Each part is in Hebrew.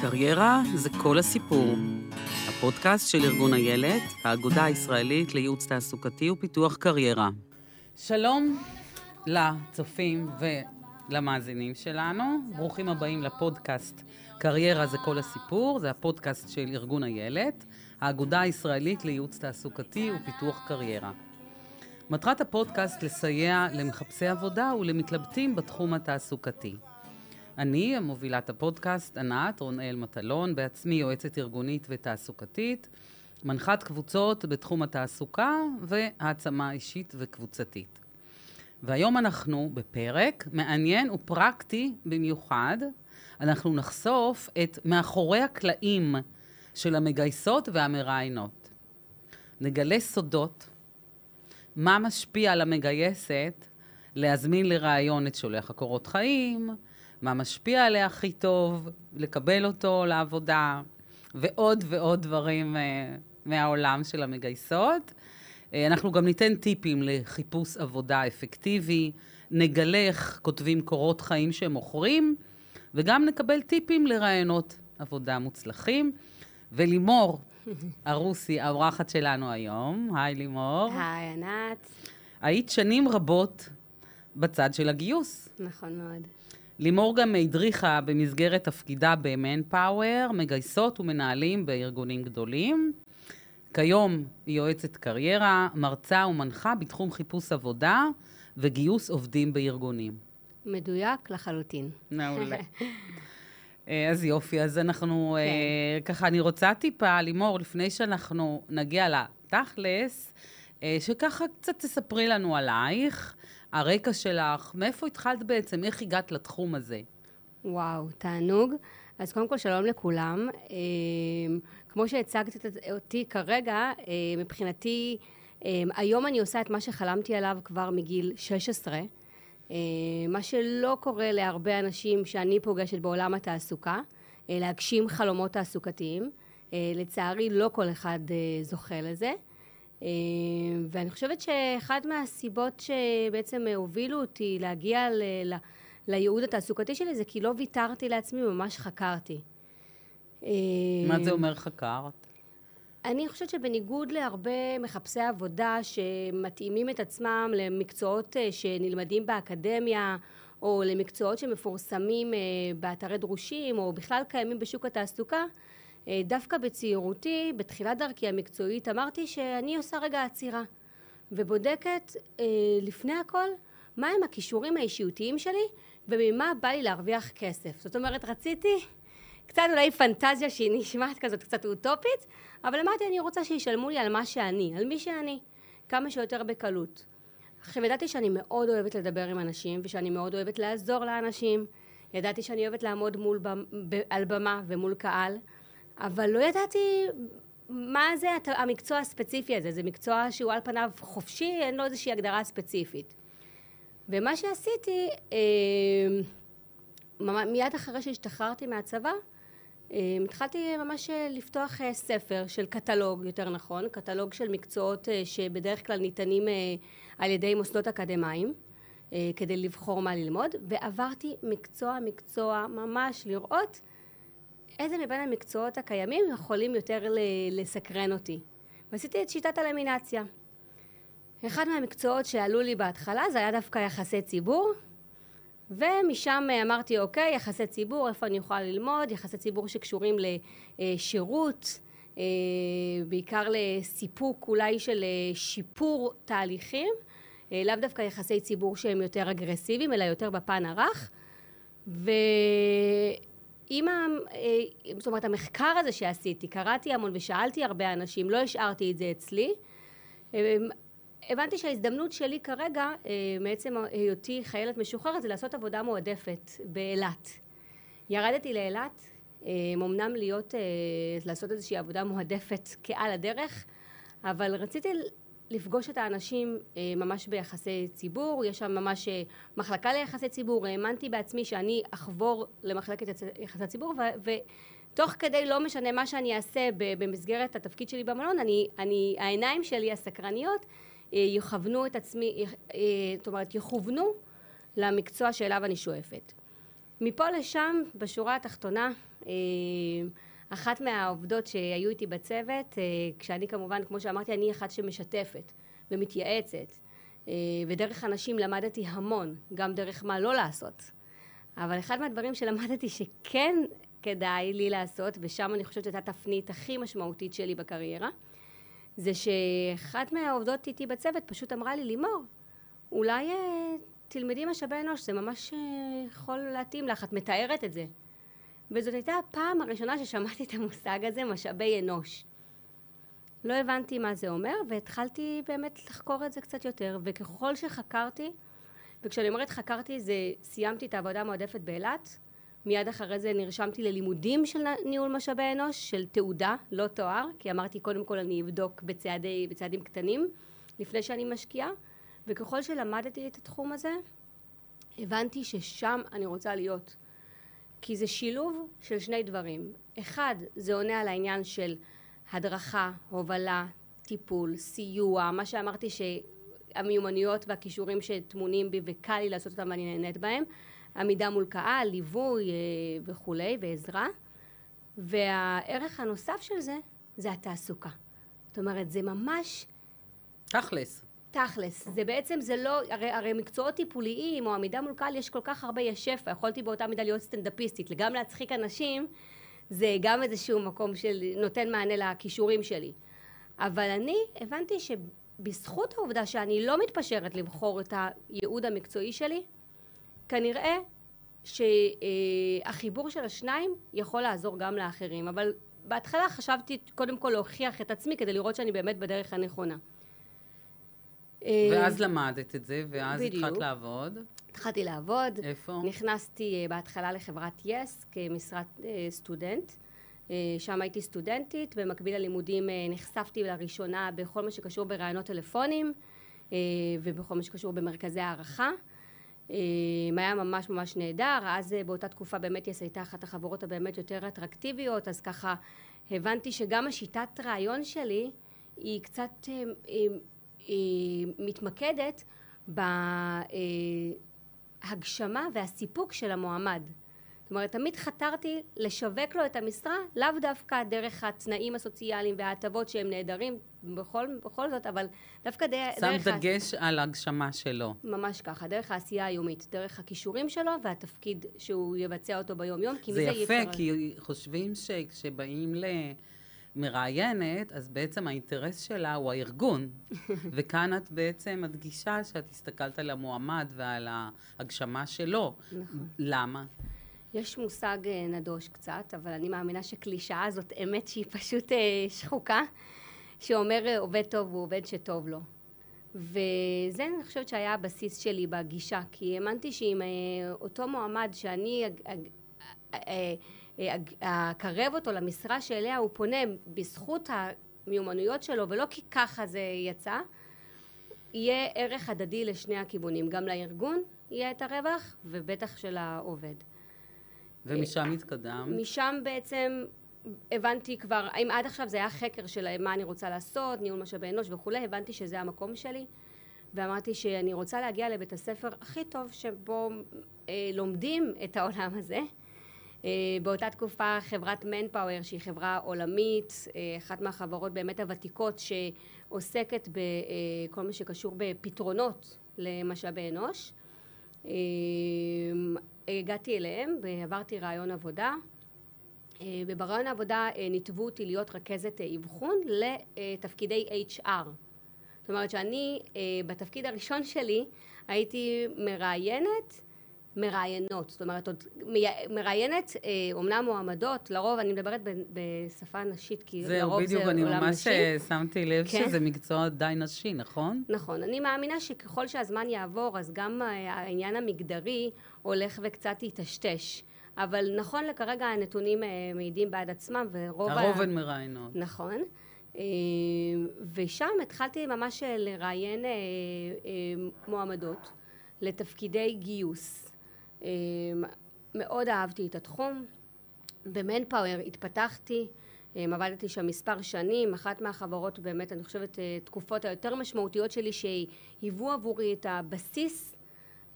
קריירה זה כל הסיפור. הפודקאסט של ארגון איילת, האגודה הישראלית לייעוץ תעסוקתי ופיתוח קריירה. שלום לצופים ולמאזינים שלנו. ברוכים הבאים לפודקאסט קריירה זה כל הסיפור. זה הפודקאסט של ארגון איילת, האגודה הישראלית לייעוץ תעסוקתי ופיתוח קריירה. מטרת הפודקאסט לסייע למחפשי עבודה ולמתלבטים בתחום התעסוקתי. אני, המובילת הפודקאסט, ענת רונאל מטלון, בעצמי יועצת ארגונית ותעסוקתית, מנחת קבוצות בתחום התעסוקה והעצמה אישית וקבוצתית. והיום אנחנו בפרק מעניין ופרקטי במיוחד. אנחנו נחשוף את מאחורי הקלעים של המגייסות והמראיינות. נגלה סודות, מה משפיע על המגייסת להזמין לראיון את שולח הקורות חיים, מה משפיע עליה הכי טוב, לקבל אותו לעבודה, ועוד ועוד דברים מהעולם של המגייסות. אנחנו גם ניתן טיפים לחיפוש עבודה אפקטיבי, נגלה איך כותבים קורות חיים שהם מוכרים, וגם נקבל טיפים לראיונות עבודה מוצלחים. ולימור ארוסי, האורחת שלנו היום. היי לימור. היי ענת. היית שנים רבות בצד של הגיוס. נכון מאוד. לימור גם הדריכה במסגרת תפקידה ב-Manpower, מגייסות ומנהלים בארגונים גדולים. כיום היא יועצת קריירה, מרצה ומנחה בתחום חיפוש עבודה וגיוס עובדים בארגונים. מדויק לחלוטין. נעולה. אז יופי, אז אנחנו, ככה אני רוצה טיפה, לימור, לפני שאנחנו נגיע לתכלס, שככה קצת תספרי לנו עלייך, הרקע שלך, מאיפה התחלת בעצם, איך הגעת לתחום הזה? וואו, תענוג. אז קודם כל שלום לכולם. כמו שהצגת אותי כרגע, מבחינתי, היום אני עושה את מה שחלמתי עליו כבר מגיל 16, מה שלא קורה להרבה אנשים שאני פוגשת בעולם התעסוקה, להגשים חלומות תעסוקתיים. לצערי לא כל אחד זוכה לזה. ואני חושבת שאחד מהסיבות שבעצם הובילו אותי להגיע לייעוד התעסוקתי שלי, זה כי לא ויתרתי לעצמי, ממש חקרתי. מה זה אומר חקרת? אני חושבת שבניגוד להרבה מחפשי עבודה שמתאימים את עצמם למקצועות שנלמדים באקדמיה, או למקצועות שמפורסמים באתרי דרושים, או בכלל קיימים בשוק התעסוקה, דווקא בצעירותי, בתחילת דרכי המקצועית, אמרתי שאני עושה רגע עצירה, ובודקת לפני הכל, מה הם הכישורים האישיותיים שלי, וממה בא לי להרוויח כסף. זאת אומרת, רציתי קצת אולי פנטזיה שהיא נשמעת כזאת קצת אוטופית, אבל אמרתי, אני רוצה שישלמו לי על מה שאני, על מי שאני, כמה שיותר בקלות. עכשיו, ידעתי שאני מאוד אוהבת לדבר עם אנשים, ושאני מאוד אוהבת לעזור לאנשים, ידעתי שאני אוהבת לעמוד על במה ומול קהל, אבל לא ידעתי מה זה המקצוע הספציפי הזה. זה מקצוע שהוא על פניו חופשי, אין לו איזושהי הגדרה ספציפית. ומה שעשיתי, מיד אחרי שהשתחררתי מהצבא, התחלתי ממש לפתוח ספר של קטלוג, יותר נכון, קטלוג של מקצועות שבדרך כלל ניתנים על ידי מוסדות אקדמיים, כדי לבחור מה ללמוד, ועברתי מקצוע ממש לראות איזה מבין המקצועות הקיימים יכולים יותר לסקרן אותי. ועשיתי את שיטת הלמינציה. אחד מהמקצועות שעלו לי בהתחלה, זה היה דווקא יחסי ציבור, ומשם אמרתי, אוקיי, יחסי ציבור, איפה אני יכולה ללמוד? יחסי ציבור שקשורים לשירות, בעיקר לסיפוק אולי של שיפור תהליכים, לאו דווקא יחסי ציבור שהם יותר אגרסיביים, אלא יותר בפן הרך, זאת אומרת, המחקר הזה שעשיתי, קראתי המון ושאלתי הרבה אנשים, לא השארתי את זה אצלי. הבנתי שההזדמנות שלי כרגע, בעצם היותי חיילת משוחררת, זה לעשות עבודה מועדפת באילת. ירדתי לאילת, אמנם לעשות איזושהי עבודה מועדפת כעל הדרך, אבל רציתי לפגוש את האנשים ממש ביחסי ציבור, יש שם ממש מחלקה ליחסי ציבור, האמנתי בעצמי שאני אחבור למחלקת יחסי ציבור, ותוך כדי לא משנה מה שאני אעשה במסגרת התפקיד שלי במלון, העיניים שלי הסקרניות יכוונו את עצמי, זאת אומרת, יכוונו למקצוע שאליו אני שואפת. מפה לשם, בשורה התחתונה, אחת מהעובדות שהיו איתי בצוות, כשאני כמובן, כמו שאמרתי, אני אחת שמשתפת ומתייעצת, ודרך אנשים למדתי המון, גם דרך מה לא לעשות. אבל אחד מהדברים שלמדתי שכן כדאי לי לעשות, ושם אני חושבת שהייתה תפנית הכי משמעותית שלי בקריירה, זה שאחת מהעובדות איתי בצוות פשוט אמרה לי, לימור, אולי תלמדי משאבי אנוש, זה ממש יכול להתאים לך, את מתארת את זה. וזאת הייתה הפעם הראשונה ששמעתי את המושג הזה, משאבי אנוש. לא הבנתי מה זה אומר, והתחלתי באמת לחקור את זה קצת יותר, וככל שחקרתי, וכשאני אומרת חקרתי, זה סיימתי את העבודה המועדפת באילת, מיד אחרי זה נרשמתי ללימודים של ניהול משאבי אנוש, של תעודה, לא תואר, כי אמרתי קודם כל אני אבדוק בצעדים קטנים, לפני שאני משקיעה, וככל שלמדתי את התחום הזה, הבנתי ששם אני רוצה להיות. כי זה שילוב של שני דברים. אחד, זה עונה על העניין של הדרכה, הובלה, טיפול, סיוע, מה שאמרתי שהמיומנויות והכישורים שטמונים בי וקל לי לעשות אותם ואני נהנית בהם, עמידה מול קהל, ליווי וכו' ועזרה. והערך הנוסף של זה, זה התעסוקה. זאת אומרת, זה ממש... תכלס. תכלס, זה בעצם, זה לא, הרי מקצועות טיפוליים או עמידה מול קהל, יש כל כך הרבה ישפע, יכולתי באותה מידה להיות סטנדאפיסטית, גם להצחיק אנשים, זה גם איזשהו מקום שנותן מענה לכישורים שלי. אבל אני הבנתי שבזכות העובדה שאני לא מתפשרת לבחור את הייעוד המקצועי שלי, כנראה שהחיבור של השניים יכול לעזור גם לאחרים. אבל בהתחלה חשבתי קודם כל להוכיח את עצמי כדי לראות שאני באמת בדרך הנכונה. ואז למדת את זה, ואז התחלת לעבוד. התחלתי לעבוד. איפה? נכנסתי בהתחלה לחברת YES כמשרת סטודנט. שם הייתי סטודנטית, במקביל ללימודים נחשפתי לראשונה בכל מה שקשור ברעיונות טלפונים, ובכל מה שקשור במרכזי הערכה. היה ממש ממש נהדר, אז באותה תקופה באמת YES הייתה אחת החברות הבאמת יותר אטרקטיביות, אז ככה הבנתי שגם השיטת רעיון שלי היא קצת... היא מתמקדת בהגשמה והסיפוק של המועמד. זאת אומרת, תמיד חתרתי לשווק לו את המשרה, לאו דווקא דרך התנאים הסוציאליים וההטבות שהם נהדרים, בכל זאת, אבל דווקא דרך... שם דגש על הגשמה שלו. ממש ככה, דרך העשייה היומית, דרך הכישורים שלו והתפקיד שהוא יבצע אותו ביום-יום. זה יפה, כי חושבים שכשבאים ל... מראיינת, אז בעצם האינטרס שלה הוא הארגון, וכאן את בעצם הדגישה שאת הסתכלת על המועמד ועל ההגשמה שלו. נכון. למה? יש מושג נדוש קצת, אבל אני מאמינה שקלישאה זאת אמת שהיא פשוט שחוקה, שאומר עובד טוב הוא עובד שטוב לו. וזה אני חושבת שהיה הבסיס שלי בגישה, כי האמנתי שאם אותו מועמד שאני... הקרב אותו למשרה שאליה הוא פונה בזכות המיומנויות שלו ולא כי ככה זה יצא, יהיה ערך הדדי לשני הכיוונים, גם לארגון יהיה את הרווח ובטח של העובד. ומשם התקדם? משם בעצם הבנתי כבר, אם עד עכשיו זה היה חקר של מה אני רוצה לעשות, ניהול משאבי אנוש וכו', הבנתי שזה המקום שלי ואמרתי שאני רוצה להגיע לבית הספר הכי טוב שבו לומדים את העולם הזה. באותה תקופה חברת Manpower, שהיא חברה עולמית, אחת מהחברות באמת הוותיקות שעוסקת בכל מה שקשור בפתרונות למשאבי אנוש, הגעתי אליהם ועברתי רעיון עבודה, וברעיון העבודה ניתבו אותי להיות רכזת אבחון לתפקידי HR. זאת אומרת שאני בתפקיד הראשון שלי הייתי מראיינות, זאת אומרת, מראיינת, אומנם מועמדות, לרוב אני מדברת בשפה נשית, כי לרוב זה עולם נשי. זהו, בדיוק, אני ממש שמתי לב שזה מקצוע די נשי, נכון? נכון, אני מאמינה שככל שהזמן יעבור, אז גם העניין המגדרי הולך וקצת יתשתש. אבל נכון לכרגע הנתונים מעידים בעד עצמם, ורוב... הרוב הן מראיינות. נכון. ושם התחלתי ממש לראיין מועמדות לתפקידי גיוס. מאוד אהבתי את התחום. במנפאואר התפתחתי, עבדתי שם מספר שנים, אחת מהחברות באמת אני חושבת תקופות היותר משמעותיות שלי שהיוו עבורי את הבסיס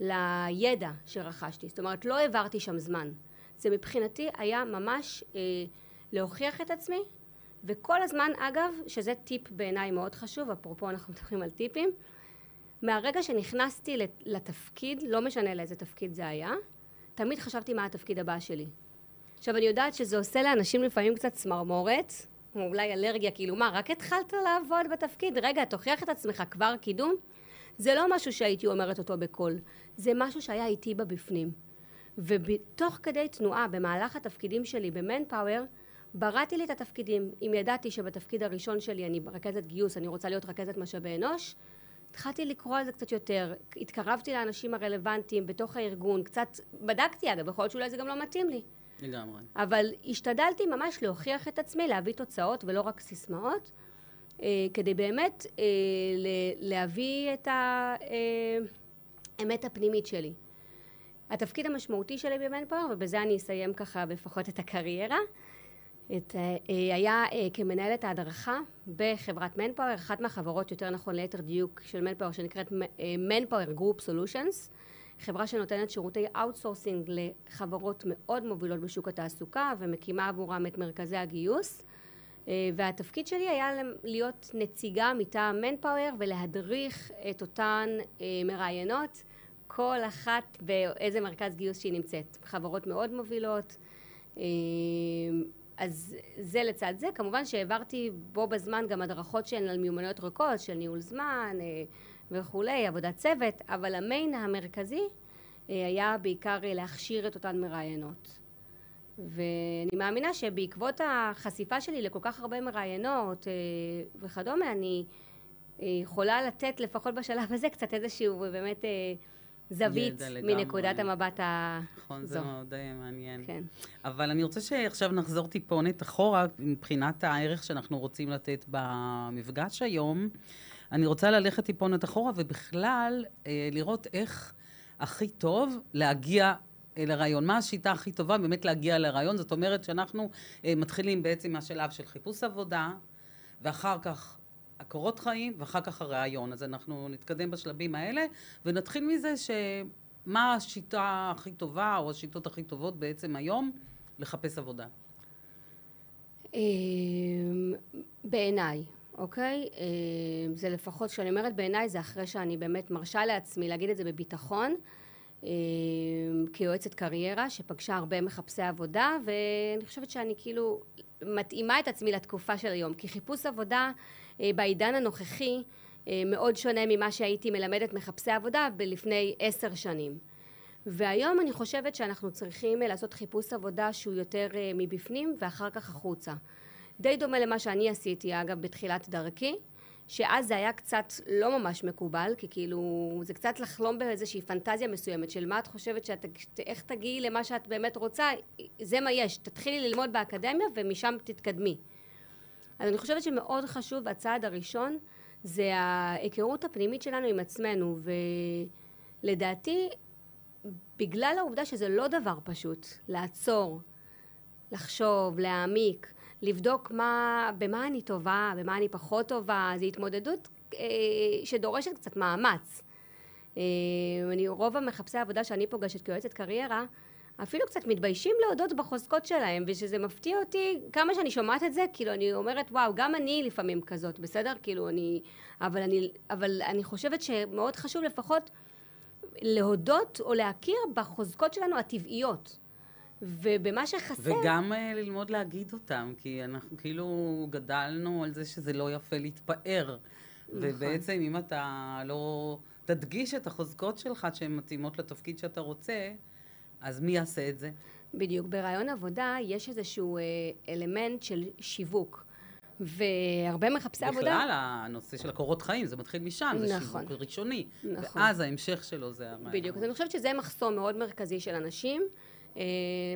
לידע שרכשתי. זאת אומרת, לא העברתי שם זמן. זה מבחינתי היה ממש להוכיח את עצמי, וכל הזמן, אגב, שזה טיפ בעיניי מאוד חשוב, אפרופו אנחנו מדברים על טיפים, מהרגע שנכנסתי לתפקיד, לא משנה לאיזה תפקיד זה היה, תמיד חשבתי מה התפקיד הבא שלי. עכשיו, אני יודעת שזה עושה לאנשים לפעמים קצת צמרמורת, או אולי אלרגיה, כאילו מה, רק התחלת לעבוד בתפקיד? רגע, תוכיח את עצמך כבר קידום? זה לא משהו שהייתי אומרת אותו בקול, זה משהו שהיה איתי בבפנים. ובתוך כדי תנועה, במהלך התפקידים שלי, במנפאוור, בראתי לי את התפקידים. אם ידעתי שבתפקיד הראשון שלי אני רכזת גיוס, אני רוצה להיות רכזת משאבי אנוש, התחלתי לקרוא על זה קצת יותר, התקרבתי לאנשים הרלוונטיים בתוך הארגון, קצת בדקתי אגב, יכול להיות שאולי זה גם לא מתאים לי. לגמרי. אבל השתדלתי ממש להוכיח את עצמי, להביא תוצאות ולא רק סיסמאות, כדי באמת להביא את האמת הפנימית שלי. התפקיד המשמעותי שלי במנפאוור, ובזה אני אסיים ככה בפחות את הקריירה, היה כמנהלת ההדרכה בחברת Manpower, אחת מהחברות יותר נכון ליתר דיוק של Manpower שנקראת Manpower Group Solutions, חברה שנותנת שירותי אאוטסורסינג לחברות מאוד מובילות בשוק התעסוקה ומקימה עבורם את מרכזי הגיוס, והתפקיד שלי היה להיות נציגה מטעם Manpower ולהדריך את אותן מראיינות, כל אחת באיזה מרכז גיוס שהיא נמצאת, חברות מאוד מובילות. אז זה לצד זה, כמובן שהעברתי בו בזמן גם הדרכות שהן על מיומנויות רכות, של ניהול זמן וכולי, עבודת צוות, אבל המיין המרכזי היה בעיקר להכשיר את אותן מראיינות. ואני מאמינה שבעקבות החשיפה שלי לכל כך הרבה מראיינות וכדומה, אני יכולה לתת לפחות בשלב הזה קצת איזשהו באמת זווית מנקודת המבט הזו. נכון, זה מאוד מעניין. כן. אבל אני רוצה שעכשיו נחזור טיפונת אחורה, מבחינת הערך שאנחנו רוצים לתת במפגש היום. אני רוצה ללכת טיפונת אחורה, ובכלל לראות איך הכי טוב להגיע לרעיון. מה השיטה הכי טובה באמת להגיע לרעיון? זאת אומרת שאנחנו מתחילים בעצם מהשלב של חיפוש עבודה, ואחר כך הקורות חיים, ואחר כך הרעיון. אז אנחנו נתקדם בשלבים האלה, ונתחיל מזה שמה השיטה הכי טובה, או השיטות הכי טובות בעצם היום, לחפש עבודה. בעיניי, אוקיי? זה לפחות, כשאני אומרת בעיניי, זה אחרי שאני באמת מרשה לעצמי להגיד את זה בביטחון, כיועצת קריירה, שפגשה הרבה מחפשי עבודה, ואני חושבת שאני כאילו מתאימה את עצמי לתקופה של היום, כי חיפוש עבודה בעידן הנוכחי מאוד שונה ממה שהייתי מלמדת מחפשי עבודה לפני 10 שנים. והיום אני חושבת שאנחנו צריכים לעשות חיפוש עבודה שהוא יותר מבפנים ואחר כך החוצה. די דומה למה שאני עשיתי, אגב, בתחילת דרכי, שאז זה היה קצת לא ממש מקובל, כי כאילו זה קצת לחלום באיזושהי פנטזיה מסוימת של מה את חושבת, איך תגיעי למה שאת באמת רוצה, זה מה יש, תתחילי ללמוד באקדמיה ומשם תתקדמי. אז אני חושבת שמאוד חשוב, הצעד הראשון, זה ההיכרות הפנימית שלנו עם עצמנו, ולדעתי, בגלל העובדה שזה לא דבר פשוט, לעצור, לחשוב, להעמיק, לבדוק במה אני טובה, במה אני פחות טובה, זו התמודדות שדורשת קצת מאמץ. רוב המחפשי העבודה שאני פוגשת כיועצת קריירה, אפילו קצת מתביישים להודות בחוזקות שלהם, ושזה מפתיע אותי, כמה שאני שומעת את זה, כאילו אני אומרת, וואו, גם אני לפעמים כזאת, בסדר? כאילו אני חושבת שמאוד חשוב לפחות להודות או להכיר בחוזקות שלנו הטבעיות. ובמה שחסר... וגם ללמוד להגיד אותם, כי אנחנו כאילו גדלנו על זה שזה לא יפה להתפאר. נכון. ובעצם אם אתה לא תדגיש את החוזקות שלך שהן מתאימות לתפקיד שאתה רוצה, אז מי יעשה את זה? בדיוק, ברעיון עבודה יש איזשהו אלמנט של שיווק. והרבה מחפשי עבודה... בכלל, הנושא של הקורות חיים, זה מתחיל משם, זה שיווק ראשוני. נכון. ואז ההמשך שלו זה... בדיוק, אז אני חושבת שזה מחסום מאוד מרכזי של אנשים.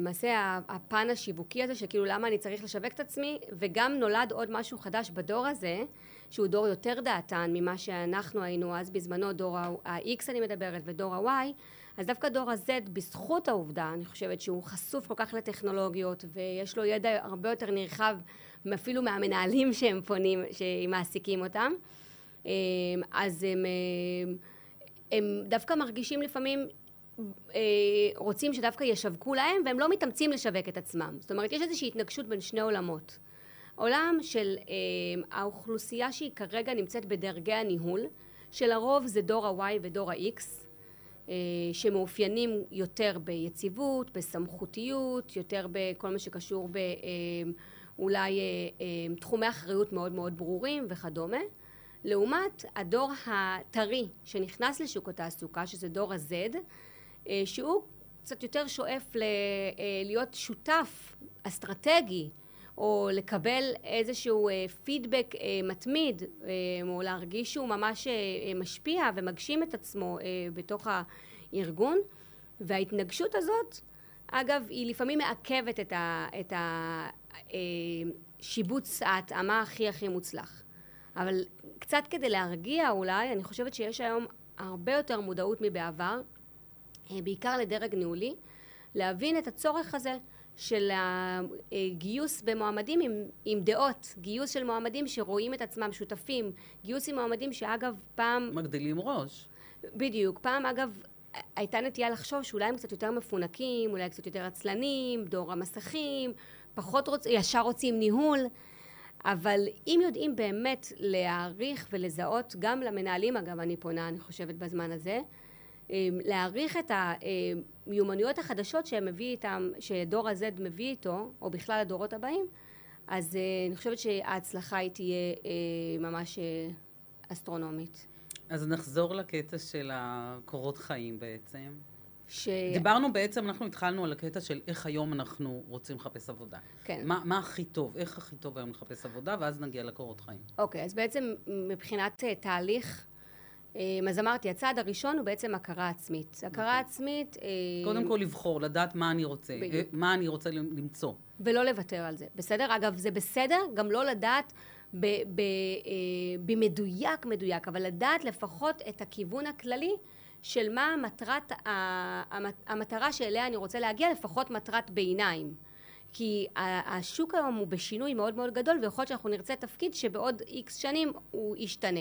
למעשה, הפן השיווקי הזה, שכאילו למה אני צריך לשווק את עצמי, וגם נולד עוד משהו חדש בדור הזה, שהוא דור יותר דעתן ממה שאנחנו היינו אז בזמנו, דור ה-X אני מדברת ודור ה-Y, אז דווקא דור ה-Z, בזכות העובדה, אני חושבת שהוא חשוף כל כך לטכנולוגיות, ויש לו ידע הרבה יותר נרחב, אפילו מהמנהלים שהם פונים, שמעסיקים אותם, אז הם הם דווקא מרגישים לפעמים, רוצים שדווקא ישווקו להם, והם לא מתאמצים לשווק את עצמם. זאת אומרת, יש איזושהי התנגשות בין שני עולמות. עולם של האוכלוסייה שהיא כרגע נמצאת בדרגי הניהול, שלרוב זה דור ה-Y ודור ה-X, שמאופיינים יותר ביציבות, בסמכותיות, יותר בכל מה שקשור באולי תחומי אחריות מאוד מאוד ברורים וכדומה. לעומת הדור הטרי שנכנס לשוק התעסוקה, שזה דור ה-Z, שהוא קצת יותר שואף להיות שותף אסטרטגי, או לקבל איזשהו פידבק מתמיד, או להרגיש שהוא ממש משפיע ומגשים את עצמו בתוך הארגון. וההתנגשות הזאת, אגב, היא לפעמים מעכבת את השיבוץ ההתאמה הכי הכי מוצלח. אבל קצת כדי להרגיע אולי, אני חושבת שיש היום הרבה יותר מודעות מבעבר, בעיקר לדרג ניהולי, להבין את הצורך הזה של הגיוס במועמדים עם דעות, גיוס של מועמדים שרואים את עצמם שותפים, גיוס עם מועמדים שאגב פעם... מגדילים ראש. בדיוק, פעם אגב הייתה נטייה לחשוב שאולי הם קצת יותר מפונקים, אולי קצת יותר עצלנים, דור המסכים, פחות ישר רוצים ניהול, אבל אם יודעים באמת להעריך ולזהות, גם למנהלים אגב אני פונה, אני חושבת בזמן הזה, להעריך את המיומנויות החדשות שהם מביא איתם, שדור הזה מביא איתו, או בכלל הדורות הבאים, אז אני חושבת שההצלחה היא תהיה ממש אסטרונומית. אז נחזור לקטע של הקורות חיים בעצם. דיברנו בעצם, אנחנו התחלנו על הקטע של איך היום אנחנו רוצים לחפש עבודה. כן. מה הכי טוב, איך הכי טוב היום לחפש עבודה, ואז נגיע לקורות חיים. אוקיי, אז בעצם מבחינת תהליך, אז אמרתי, הצעד הראשון הוא בעצם הכרה עצמית. הכרה עצמית... קודם כל לבחור, לדעת מה אני רוצה, מה אני רוצה למצוא. ולא לוותר על זה. בסדר? אגב, זה בסדר, גם לא לדעת במדויק מדויק, אבל לדעת לפחות את הכיוון הכללי של מה המטרה שאליה אני רוצה להגיע, לפחות מטרת ביניים. כי השוק היום הוא בשינוי מאוד מאוד גדול, ויכול להיות שאנחנו נרצה תפקיד שבעוד איקס שנים הוא ישתנה.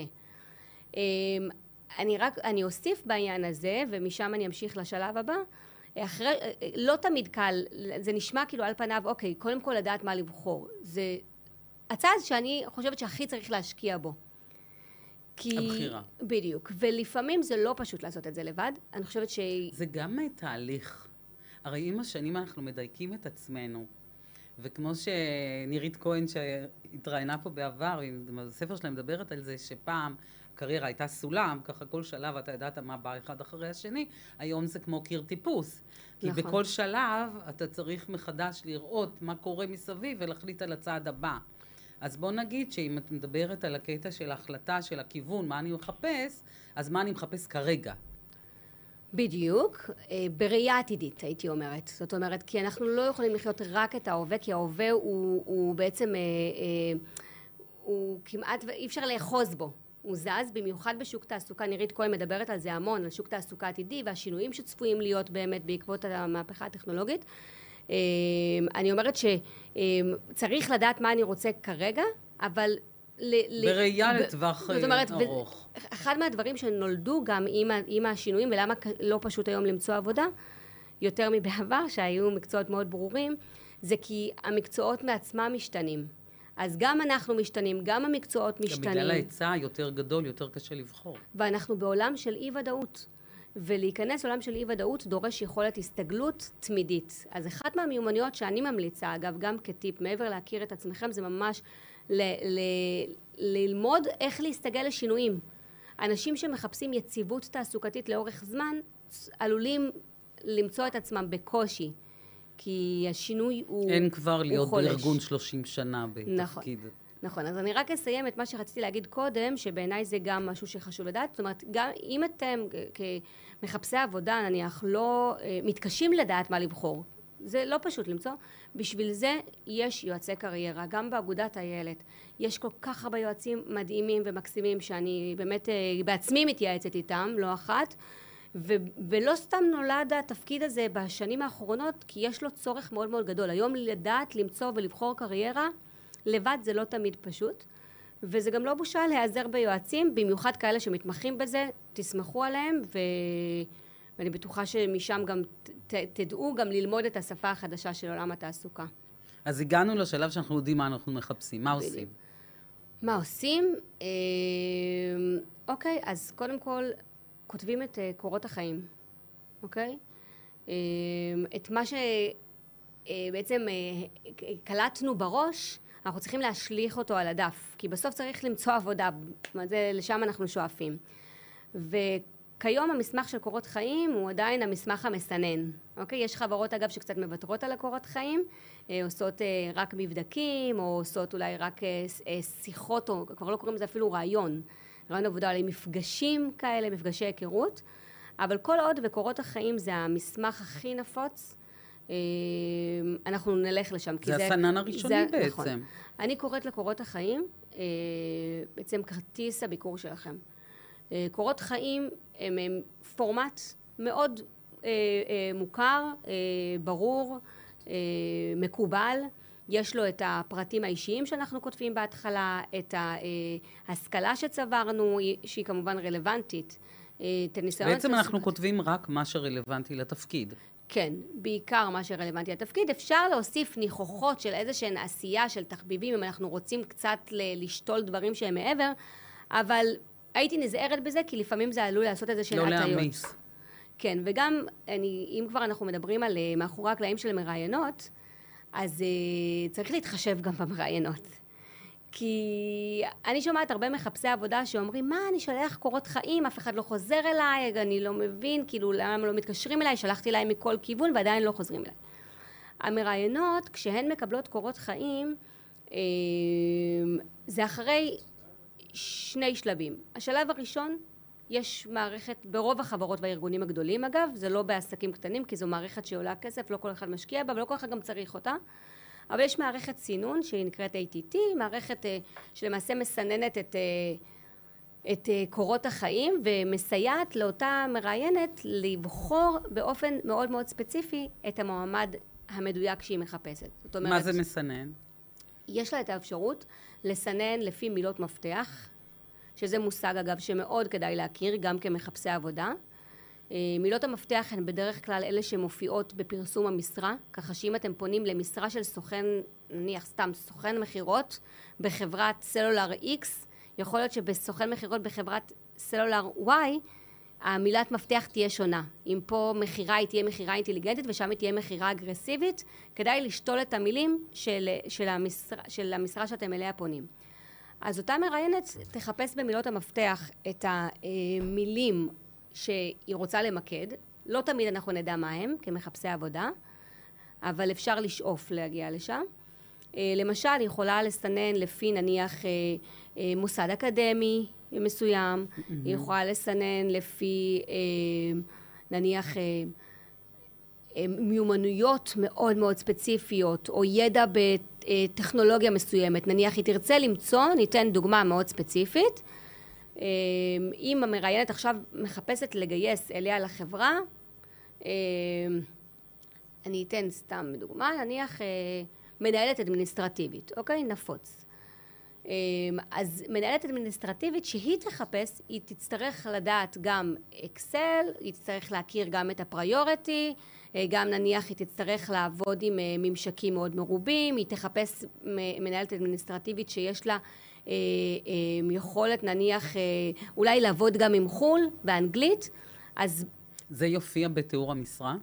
אני אוסיף בעניין הזה, ומשם אני אמשיך לשלב הבא. אחרי, לא תמיד קל, זה נשמע כאילו על פניו, אוקיי, קודם כל לדעת מה לבחור. זה הצעד שאני חושבת שהכי צריך להשקיע בו. כי, הבחירה. בדיוק. ולפעמים זה לא פשוט לעשות את זה לבד. אני חושבת ש... זה גם תהליך. הרי עם השנים אנחנו מדייקים את עצמנו. וכמו שנירית כהן שהתראיינה פה בעבר, בספר שלהם מדברת על זה שפעם קריירה הייתה סולם, ככה כל שלב אתה ידעת מה בא אחד אחרי השני, היום זה כמו קיר טיפוס. נכון. כי בכל שלב אתה צריך מחדש לראות מה קורה מסביב ולהחליט על הצעד הבא. אז בוא נגיד שאם את מדברת על הקטע של ההחלטה, של הכיוון, מה אני מחפש, אז מה אני מחפש כרגע? בדיוק, בראייה עתידית הייתי אומרת. זאת אומרת, כי אנחנו לא יכולים לחיות רק את ההווה, כי ההווה הוא בעצם, הוא כמעט אי אפשר לאחוז בו. הוא זז, במיוחד בשוק תעסוקה, נירית כהן מדברת על זה המון, על שוק תעסוקה עתידי והשינויים שצפויים להיות באמת בעקבות המהפכה הטכנולוגית. אני אומרת שצריך לדעת מה אני רוצה כרגע, אבל... בראייה לטווח ארוך. אחד מהדברים שנולדו גם עם השינויים, ולמה לא פשוט היום למצוא עבודה, יותר מבעבר, שהיו מקצועות מאוד ברורים, זה כי המקצועות מעצמם משתנים. אז גם אנחנו משתנים, גם המקצועות משתנים. בגלל ההיצע יותר גדול, יותר קשה לבחור. ואנחנו בעולם של אי-ודאות. ולהיכנס לעולם של אי-ודאות דורש יכולת הסתגלות תמידית. אז אחת מהמיומנויות שאני ממליצה, אגב, גם כטיפ, מעבר להכיר את עצמכם, זה ממש ללמוד איך להסתגל לשינויים. אנשים שמחפשים יציבות תעסוקתית לאורך זמן, עלולים למצוא את עצמם בקושי. כי השינוי הוא חולש. אין כבר להיות בארגון 30 שנה בתפקיד. נכון, נכון. אז אני רק אסיים את מה שרציתי להגיד קודם, שבעיניי זה גם משהו שחשוב לדעת. זאת אומרת, גם אם אתם כמחפשי עבודה, נניח, לא מתקשים לדעת מה לבחור, זה לא פשוט למצוא. בשביל זה יש יועצי קריירה, גם באגודת הילד. יש כל כך הרבה יועצים מדהימים ומקסימים, שאני באמת בעצמי מתייעצת איתם, לא אחת. ולא סתם נולד התפקיד הזה בשנים האחרונות, כי יש לו צורך מאוד מאוד גדול. היום לדעת, למצוא ולבחור קריירה, לבד זה לא תמיד פשוט, וזה גם לא בושה להיעזר ביועצים, במיוחד כאלה שמתמחים בזה, תסמכו עליהם, ואני בטוחה שמשם גם תדעו גם ללמוד את השפה החדשה של עולם התעסוקה. אז הגענו לשלב שאנחנו יודעים מה אנחנו מחפשים, מה עושים? מה עושים? אוקיי, אז קודם כל כותבים את קורות החיים, אוקיי? את מה שבעצם קלטנו בראש, אנחנו צריכים להשליך אותו על הדף, כי בסוף צריך למצוא עבודה, לשם אנחנו שואפים. וכיום המסמך של קורות חיים הוא עדיין המסמך המסנן, אוקיי? יש חברות אגב שקצת מבטרות על הקורות חיים, עושות רק מבדקים, או עושות אולי רק שיחות, או כבר לא קוראים לזה אפילו רעיון עבודה, אולי מפגשים כאלה, מפגשי היכרות, אבל כל עוד וקורות החיים זה המסמך הכי נפוץ, אנחנו נלך לשם. זה הסנן הראשוני בעצם. אני קוראת לקורות החיים, בעצם כרטיס הביקור שלכם. קורות חיים הם פורמט מאוד מוכר, ברור, מקובל. יש לו את הפרטים האישיים שאנחנו כותבים בהתחלה, את ההשכלה שצברנו, שהיא כמובן רלוונטית. בעצם אנחנו כותבים רק מה שרלוונטי לתפקיד. כן, בעיקר מה שרלוונטי לתפקיד. אפשר להוסיף ניחוחות של איזושהי עשייה של תחביבים, אם אנחנו רוצים קצת לשתול דברים שהם מעבר, אבל הייתי נזהרת בזה, כי לפעמים זה עלול לעשות איזושהי הטעיות. לא להמיס. כן, וגם, אם כבר אנחנו מדברים על מאחורי הקלעים של מראיינות, אז צריך להתחשב גם במראיינות. כי אני שומעת הרבה מחפשי עבודה שאומרים, מה, אני שולח קורות חיים, אף אחד לא חוזר אליי, אני לא מבין, כאילו, למה לא מתקשרים אליי, שלחתי אליי מכל כיוון ועדיין לא חוזרים אליי. המראיינות, כשהן מקבלות קורות חיים, זה אחרי שני שלבים. השלב הראשון, יש מערכת, ברוב החברות והארגונים הגדולים, אגב, זה לא בעסקים קטנים, כי זו מערכת שעולה כסף, לא כל אחד משקיע בה, אבל לא כל אחד גם צריך אותה. אבל יש מערכת סינון שהיא נקראת ATT, מערכת שלמעשה מסננת את קורות החיים ומסייעת לאותה מראיינת לבחור באופן מאוד מאוד ספציפי את המועמד המדויק שהיא מחפשת. זאת אומרת, מה זה מסנן? יש לה את האפשרות לסנן לפי מילות מפתח, שזה מושג אגב שמאוד כדאי להכיר גם כמחפשי עבודה. מילות המפתח הן בדרך כלל אלה שמופיעות בפרסום המשרה, ככה שאם אתם פונים למשרה של סוכן, נניח סתם סוכן מחירות בחברת סלולר X, יכול להיות שבסוכן מחירות בחברת סלולר Y, המילת מפתח תהיה שונה. אם פה מחירה היא תהיה מחירה אינטליגנטית ושם היא תהיה מחירה אגרסיבית, כדאי לשתול את המילים של המשרה שאתם אליה פונים. אז אותה מראיינת תחפש במילות המפתח את המילים שהיא רוצה למקד, לא תמיד אנחנו נדע מה הם, כמחפשי עבודה, אבל אפשר לשאוף להגיע לשם. למשל, היא יכולה לסנן לפי נניח מוסד אקדמי מסוים, היא יכולה לסנן לפי נניח מיומנויות מאוד מאוד ספציפיות, או ידע בטכנולוגיה מסוימת. נניח היא תרצה למצוא, ניתן דוגמה מאוד ספציפית, אם המראיינת עכשיו מחפשת לגייס אליה לחברה, אני אתן סתם דוגמה, נניח מנהלת אדמיניסטרטיבית, אוקיי? נפוץ. אז מנהלת אדמיניסטרטיבית שהיא תחפש, היא תצטרך לדעת גם אקסל, היא תצטרך להכיר גם את הפריוריטי, גם נניח היא תצטרך לעבוד עם ממשקים מאוד מרובים, היא תחפש מנהלת אדמיניסטרטיבית שיש לה יכולת נניח אולי לעבוד גם עם חול ואנגלית. אז זה יופיע בתיאור המשרה?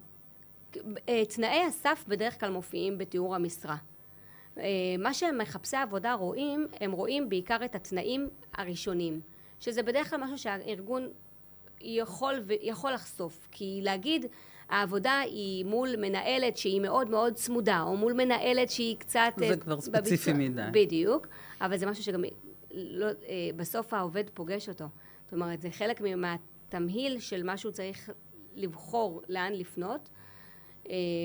תנאי הסף בדרך כלל מופיעים בתיאור המשרה. מה שמחפשי עבודה רואים, הם רואים בעיקר את התנאים הראשונים, שזה בדרך כלל משהו שהארגון יכול לחשוף, כי להגיד העבודה היא מול מנהלת שהיא מאוד מאוד צמודה, או מול מנהלת שהיא קצת... זה כבר ספציפי מדי. בדיוק, אבל זה משהו שגם לא, בסוף העובד פוגש אותו. זאת אומרת, זה חלק מהתמהיל של מה שהוא צריך לבחור לאן לפנות,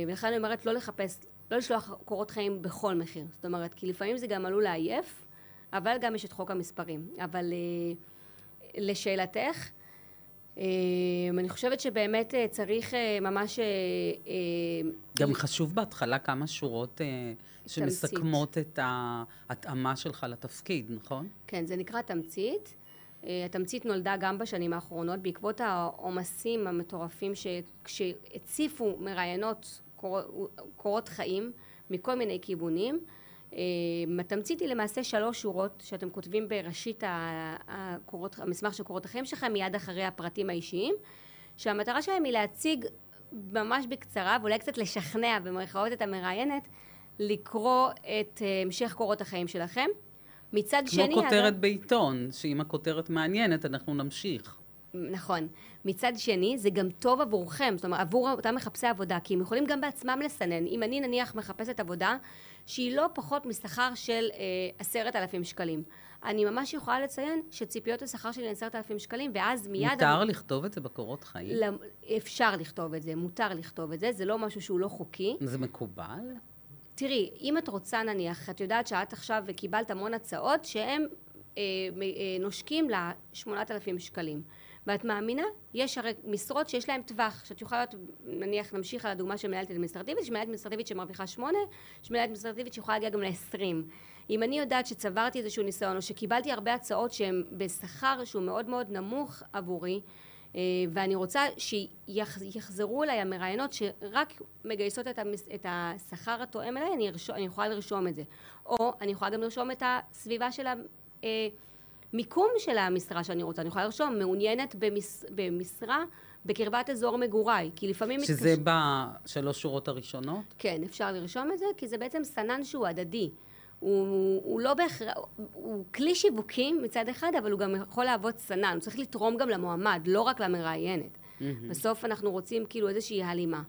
ולכן אני אומרת לא לחפש, לא לשלוח קורות חיים בכל מחיר. זאת אומרת, כי לפעמים זה גם עלול לעייף, אבל גם יש את חוק המספרים. אבל לשאלתך, אני חושבת שבאמת צריך ממש... גם חשוב בהתחלה כמה שורות שמסכמות את ההתאמה שלך לתפקיד, נכון? כן, זה נקרא תמצית. התמצית נולדה גם בשנים האחרונות, בעקבות העומסים המטורפים שהציפו מראיינות קורות חיים מכל מיני כיוונים. התמצית היא למעשה 3 שורות שאתם כותבים בראשית המסמך של קורות החיים שלכם, מיד אחרי הפרטים האישיים, שהמטרה שלהם היא להציג ממש בקצרה, ואולי קצת לשכנע במרכאות את המראיינת, לקרוא את המשך קורות החיים שלכם. מצד שני... כמו כותרת בעיתון, שאם הכותרת מעניינת אנחנו נמשיך. נכון. מצד שני, זה גם טוב עבורכם, זאת אומרת, עבור אותם מחפשי עבודה, כי הם יכולים גם בעצמם לסנן. אם אני נניח מחפשת עבודה שהיא לא פחות משכר של 10,000 שקלים, אני ממש יכולה לציין שציפיות השכר שלי 10,000 שקלים, ואז מיד... מותר לכתוב את זה בקורות חיים? אפשר לכתוב את זה, מותר לכתוב את זה, זה לא משהו שהוא לא חוקי. זה מקובל? תראי, אם את רוצה נניח, את יודעת שאת עכשיו וקיבלת המון הצעות שהם נושקים ל8,000 שקלים. ואת מאמינה, יש הרי משרות שיש להן טווח, שאת יכולה להיות, נניח נמשיך על הדוגמה של מנהלת אדמיניסטרטיבית, שמנהלת אדמיניסטרטיבית שמרוויחה 8, שמנהלת אדמיניסטרטיבית שיכולה להגיע גם ל-20. אם אני יודעת שצברתי איזשהו ניסיון, או שקיבלתי הרבה הצעות שהן בשכר שהוא מאוד מאוד נמוך עבורי, ואני רוצה שיחזרו אליי המראיינות שרק מגייסות את השכר התואם אליי, אני יכולה לרשום את זה. או אני יכולה גם לרשום את הסביבה של מיקום של המשרה שאני רוצה, אני יכולה לרשום, מעוניינת במשרה בקרבת אזור מגוריי, כי לפעמים... שזה ב3 שורות הראשונות? כן, אפשר לרשום את זה, כי זה בעצם סנן שהוא הדדי. הוא לא בהכרח... הוא כלי שיווקי מצד אחד, אבל הוא גם יכול לעבוד סנן, הוא צריך לתרום גם למועמד, לא רק למראיינת. בסוף אנחנו רוצים כאילו איזושהי הלימה.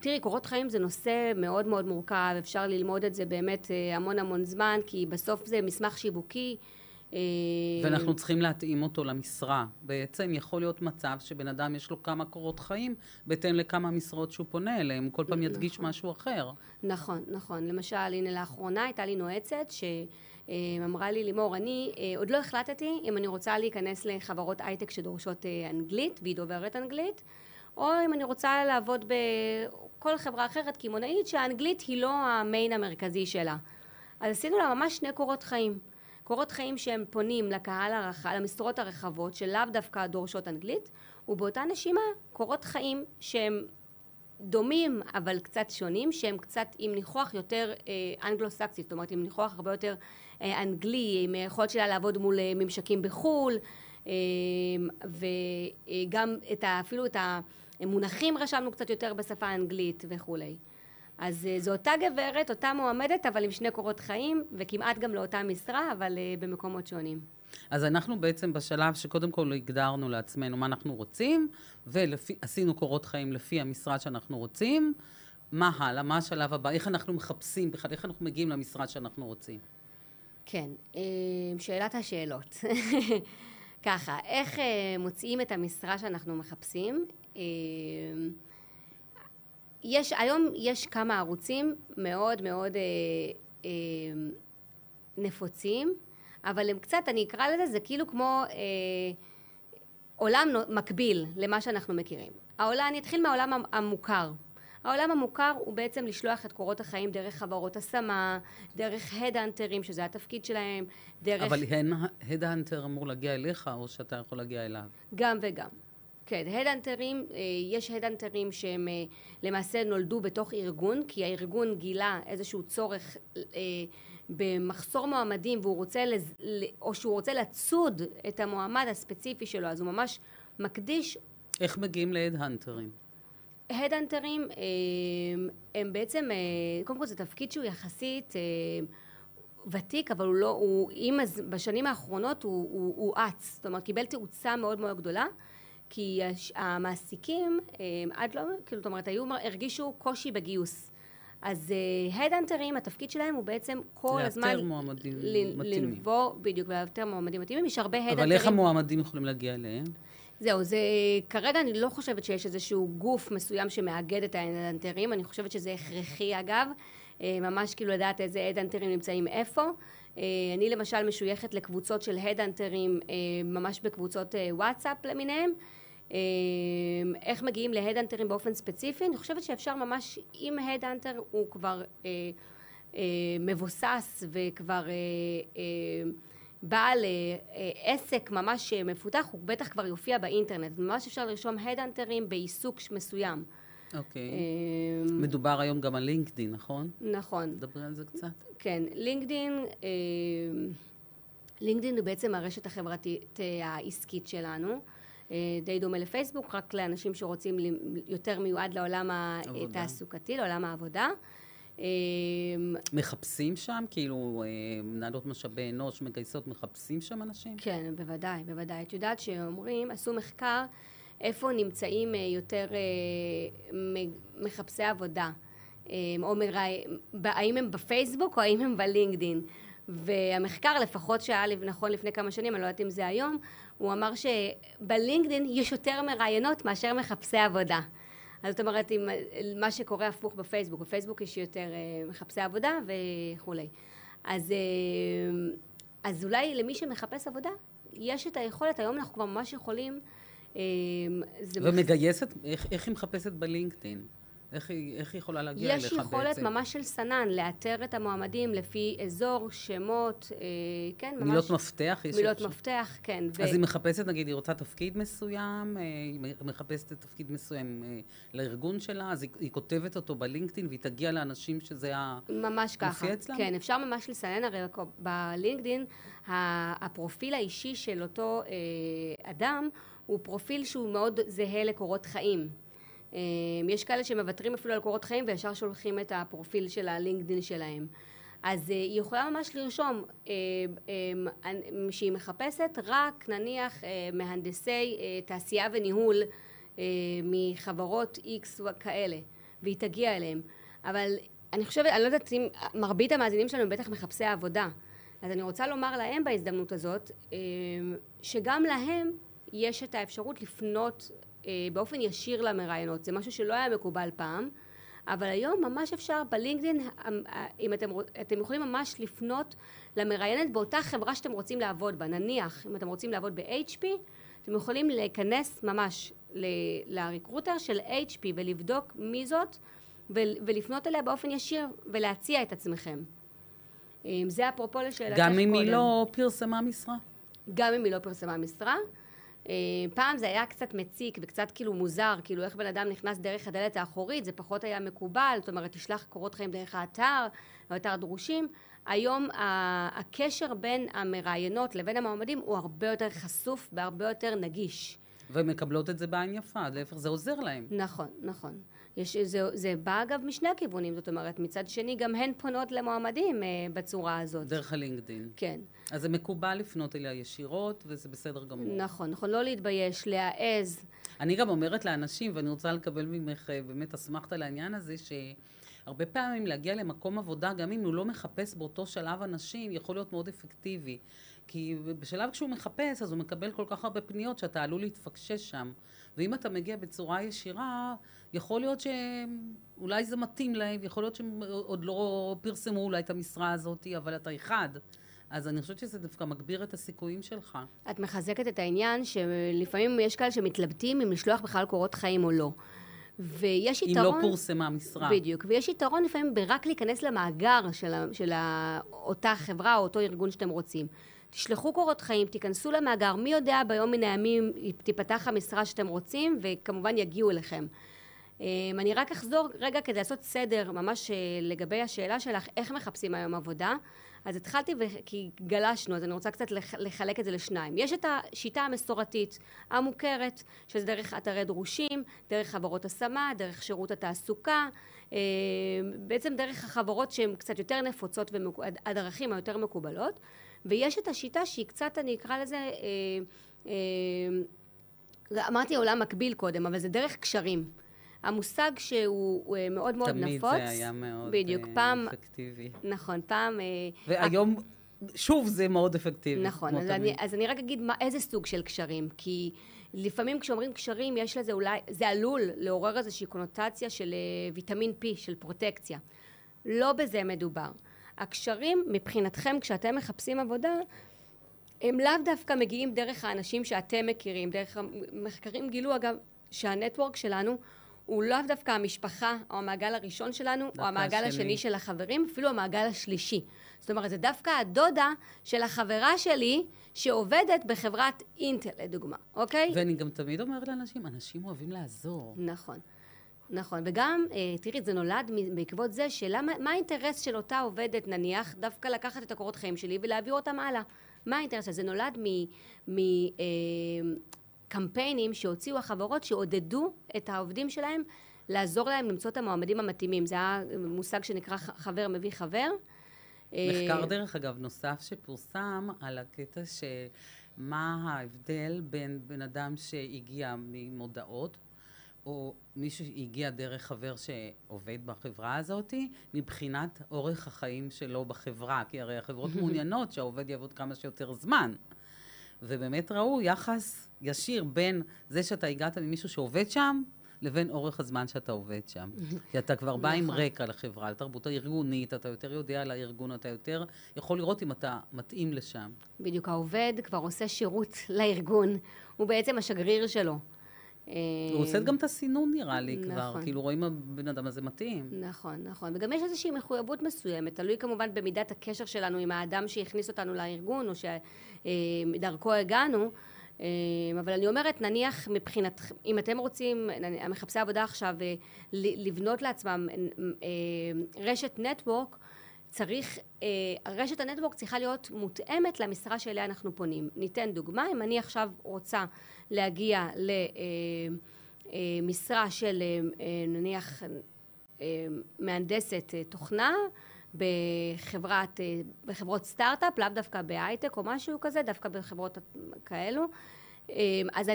תראי, קורות חיים זה נושא מאוד מאוד מורכב, אפשר ללמוד את זה באמת המון המון זמן, כי בסוף זה מסמך שיווקי, ואנחנו צריכים להתאים אותו למשרה. בעצם יכול להיות מצב שבן אדם יש לו כמה קורות חיים, בהתאם לכמה משרות שהוא פונה אליהם, כל פעם ידגיש נכון. משהו אחר. נכון, נכון. למשל, הנה לאחרונה הייתה לי נועצת שאמרה לי, לימור, אני עוד לא החלטתי אם אני רוצה להיכנס לחברות הייטק שדורשות אנגלית, והיא דוברת אנגלית, או אם אני רוצה לעבוד בכל חברה אחרת כימונאית, שהאנגלית היא לא המיין המרכזי שלה. אז עשינו לה ממש 2 קורות חיים. קורות חיים שהם פונים לקהל הרחב, למסורות הרחבות, שלאו דווקא דורשות אנגלית, ובאותה נשימה קורות חיים שהם דומים, אבל קצת שונים, שהם קצת עם ניחוח יותר אנגלו-סקסי, זאת אומרת, עם ניחוח הרבה יותר אנגלי, עם יכולת שלה לעבוד מול ממשקים בחול, וגם אפילו את המונחים רשמנו קצת יותר בשפה האנגלית וכולי. אז זו אותה גברת, אותה מועמדת, אבל עם 2 קורות חיים, וכמעט גם לאותה משרה, אבל במקומות שונים. אז אנחנו בעצם בשלב שקודם כל הגדרנו לעצמנו מה אנחנו רוצים, ועשינו קורות חיים לפי המשרד שאנחנו רוצים. מה הלאה? מה השלב הבא? איך אנחנו מחפשים בכלל? איך אנחנו מגיעים למשרד שאנחנו רוצים? כן, שאלת השאלות. ככה, איך מוצאים את המשרה שאנחנו מחפשים? היום יש כמה ערוצים מאוד מאוד נפוצים, אבל הם קצת, אני אקרא לזה, זה כאילו כמו עולם מקביל למה שאנחנו מכירים. אני אתחיל מהעולם המוכר. העולם המוכר הוא בעצם לשלוח את קורות החיים דרך חברות השמה, דרך Head Hunter'ים, שזה התפקיד שלהם, דרך... אבל Head Hunter אמור להגיע אליך, או שאתה יכול להגיע אליו? גם וגם. כן, הדהנטרים, יש הדהנטרים שהם למעשה נולדו בתוך ארגון, כי הארגון גילה איזשהו צורך במחסור מועמדים, והוא רוצה או שהוא רוצה לצוד את המועמד הספציפי שלו, אז הוא ממש מקדיש... איך מגיעים להדהנטרים? הדהנטרים הם בעצם, קודם כל זה תפקיד שהוא יחסית ותיק, אבל הוא לא, בשנים האחרונות הוא עץ, זאת אומרת, קיבל תאוצה מאוד מאוד גדולה, כי המעסיקים, עד לא, כאילו, זאת אומרת, הרגישו קושי בגיוס. אז הדהנטרים, התפקיד שלהם הוא בעצם כל הזמן... לאתר מועמדים מתאימים. לנבור, בדיוק, לאתר מועמדים מתאימים. יש הרבה הדהנטרים... אבל איך המועמדים יכולים להגיע אליהם? זהו, זה... כרגע אני לא חושבת שיש איזשהו גוף מסוים שמאגד את ההדהנטרים. אני חושבת שזה הכרחי, אגב. ממש כאילו לדעת איזה הדהנטרים נמצאים איפה. אני למשל משויכת לקבוצות של הדהנטרים, ממש בקבוצות וואטסאפ למיניהם. איך מגיעים להדהנטרים באופן ספציפי? אני חושבת שאפשר ממש, אם הדהנטר הוא כבר מבוסס וכבר בעל עסק ממש מפותח, הוא בטח כבר יופיע באינטרנט. ממש אפשר לרשום הדהנטרים בעיסוק מסוים. אוקיי. מדובר היום גם על לינקדין, נכון? נכון. תדברי על זה קצת. כן, לינקדין הוא בעצם הרשת החברתית העסקית שלנו, די דומה לפייסבוק, רק לאנשים שרוצים יותר מיועד לעולם התעסוקתי, לעולם העבודה. מחפשים שם, כאילו מנהלות משאבי אנוש, מגייסות, מחפשים שם אנשים? כן, בוודאי, בוודאי. את יודעת שאומרים, עשו מחקר, איפה נמצאים יותר מחפשי עבודה, או האם הם בפייסבוק או האם הם בלינקדין. והמחקר, לפחות שהיה נכון לפני כמה שנים, אני לא יודעת אם זה היום, הוא אמר שבלינקדין יש יותר מראיינות מאשר מחפשי עבודה. אז זאת אומרת, מה שקורה הפוך בפייסבוק, בפייסבוק יש יותר מחפשי עבודה וכו'. אז אולי למי שמחפש עבודה, יש את היכולת, היום אנחנו כבר ממש יכולים, ומגייסת, איך היא מחפשת בלינקדין? איך היא יכולה להגיע אליך בעצם? יש יכולת ממש של סנן, לאתר את המועמדים לפי אזור, שמות, כן, ממש. מילות מפתח? מילות מפתח, כן. אז היא מחפשת, נגיד, היא רוצה תפקיד מסוים, היא מחפשת תפקיד מסוים לארגון שלה, אז היא כותבת אותו בלינקדין, והיא תגיע לאנשים שזה ממש ככה. כן, אפשר ממש לסנן, הרי בלינקדין, הפרופיל האישי של אותו אדם, הוא פרופיל שהוא מאוד זהה לקורות חיים. יש כאלה שמוותרים אפילו על קורות חיים וישר שולחים את הפרופיל של הלינקדין שלהם. אז היא יכולה ממש לרשום שהיא מחפשת רק נניח מהנדסי תעשייה וניהול מחברות X כאלה, והיא תגיע אליהם. אבל אני חושבת, אני לא יודעת אם מרבית המאזינים שלנו בטח מחפשי העבודה. אז אני רוצה לומר להם בהזדמנות הזאת, שגם להם יש את האפשרות לפנות באופן ישיר למראיינות. זה משהו שלא היה מקובל פעם, אבל היום ממש אפשר בלינקדין, אם אתם יכולים ממש לפנות למראיינת באותה חברה שאתם רוצים לעבוד בה. נניח, אם אתם רוצים לעבוד ב-HP, אתם יכולים להיכנס ממש לריקרוטר של HP ולבדוק מי זאת, ולפנות אליה באופן ישיר ולהציע את עצמכם. זה אפרופו לשאלתך קודם. גם אם היא לא פרסמה משרה? גם אם היא לא פרסמה משרה. פעם זה היה קצת מציק וקצת כאילו מוזר, כאילו איך בן אדם נכנס דרך הדלת האחורית, זה פחות היה מקובל, זאת אומרת, תשלח קורות חיים דרך האתר, האתר דרושים. היום הקשר בין המראיינות לבין המועמדים הוא הרבה יותר חשוף והרבה יותר נגיש. ומקבלות את זה בעין יפה, להפך זה עוזר להם. נכון, נכון. זה בא אגב משני הכיוונים, זאת אומרת, מצד שני גם הן פונות למועמדים בצורה הזאת. דרך הלינקדין. כן. אז זה מקובל לפנות אליה ישירות, וזה בסדר גמור. נכון, נכון, לא להתבייש, להעז. אני גם אומרת לאנשים, ואני רוצה לקבל ממך, באמת אשמחת על העניין הזה, שהרבה פעמים להגיע למקום עבודה, גם אם הוא לא מחפש באותו שלב אנשים, יכול להיות מאוד אפקטיבי. כי בשלב כשהוא מחפש, אז הוא מקבל כל כך הרבה פניות שאתה עלול להתפקשש שם. ואם אתה מגיע בצורה ישירה, יכול להיות שאולי זה מתאים להם, יכול להיות שעוד לא פרסמו אולי את המשרה הזאת, אבל אתה אחד. אז אני חושבת שזה דווקא מגביר את הסיכויים שלך. את מחזקת את העניין שלפעמים יש כאלה שמתלבטים אם לשלוח בכלל קורות חיים או לא. ויש יתרון, אם לא פורסמה המשרה. בדיוק, ויש יתרון לפעמים ברק להיכנס למאגר של אותה חברה או אותו ארגון שאתם רוצים. תשלחו קורות חיים, תיכנסו למאגר, מי יודע ביום מן הימים תיפתח המשרה שאתם רוצים, וכמובן יגיעו אליכם. אני רק אחזור רגע כדי לעשות סדר ממש לגבי השאלה שלך, איך מחפשים היום עבודה. אז התחלתי כי גלשנו, אז אני רוצה קצת לחלק את זה לשניים. יש את השיטה המסורתית המוכרת, שזה דרך אתרי דרושים, דרך חברות השמה, דרך שירות התעסוקה, בעצם דרך החברות שהן קצת יותר נפוצות והדרכים היותר מקובלות. ויש את השיטה שהיא קצת, אני אקרא לזה, אמרתי עולם מקביל קודם, אבל זה דרך קשרים. המושג שהוא מאוד מאוד נפוץ. תמיד זה היה מאוד בדיוק, פעם, אפקטיבי. נכון, פעם... והיום, שוב זה מאוד אפקטיבי. נכון, אז אני רק אגיד איזה סוג של קשרים, כי לפעמים כשאומרים קשרים, יש לזה אולי, זה עלול לעורר איזושהי קונוטציה של ויטמין P, של פרוטקציה. לא בזה מדובר. הקשרים מבחינתכם כשאתם מחפשים עבודה, הם לאו דווקא מגיעים דרך האנשים שאתם מכירים, דרך המחקרים גילו אגב שהנטוורק שלנו הוא לאו דווקא המשפחה או המעגל הראשון שלנו או המעגל השני של החברים, אפילו המעגל השלישי. זאת אומרת, זה דווקא הדודה של החברה שלי שעובדת בחברת אינטל, לדוגמה, אוקיי? ואני גם תמיד אומרת לאנשים, אנשים אוהבים לעזור. נכון, נכון. וגם, תראי, זה נולד בעקבות זה שלמה, מה האינטרס של אותה עובדת, נניח, דווקא לקחת את הקורות חיים שלי ולהעביר אותם הלאה? מה האינטרס? זה נולד קמפיינים שהוציאו החברות שעודדו את העובדים שלהם לעזור להם למצוא את המועמדים המתאימים. זה היה מושג שנקרא חבר מביא חבר. מחקר דרך אגב נוסף שפורסם על הקטע שמה ההבדל בין בן אדם שהגיע ממודעות או מישהו שהגיע דרך חבר שעובד בחברה הזאת מבחינת אורך החיים שלו בחברה, כי הרי החברות מעוניינות שהעובד יעבוד כמה שיותר זמן. ובאמת ראו יחס ישיר בין זה שאתה הגעת ממישהו שעובד שם, לבין אורך הזמן שאתה עובד שם. כי אתה כבר בא עם רקע לחברה, לתרבות הארגונית, אתה יותר יודע על הארגון, אתה יותר יכול לראות אם אתה מתאים לשם. בדיוק, העובד כבר עושה שירות לארגון, הוא בעצם השגריר שלו. הוא עושה גם את הסינון נראה לי כבר, כאילו רואים הבן אדם הזה מתאים. נכון, נכון, וגם יש איזושהי מחויבות מסוימת, תלוי כמובן במידת הקשר שלנו עם האדם שהכניס אותנו לארגון, או שדרכו הגענו, אבל אני אומרת, נניח מבחינת, אם אתם רוצים, מחפשי העבודה עכשיו, לבנות לעצמם רשת נטוורק, צריך, רשת הנטוורק צריכה להיות מותאמת למשרה שאליה אנחנו פונים. ניתן דוגמה, אם אני עכשיו רוצה להגיע למשרה של נניח מהנדסת תוכנה בחברות סטארט-אפ, לאו דווקא בהייטק או משהו כזה, דווקא בחברות כאלו, אז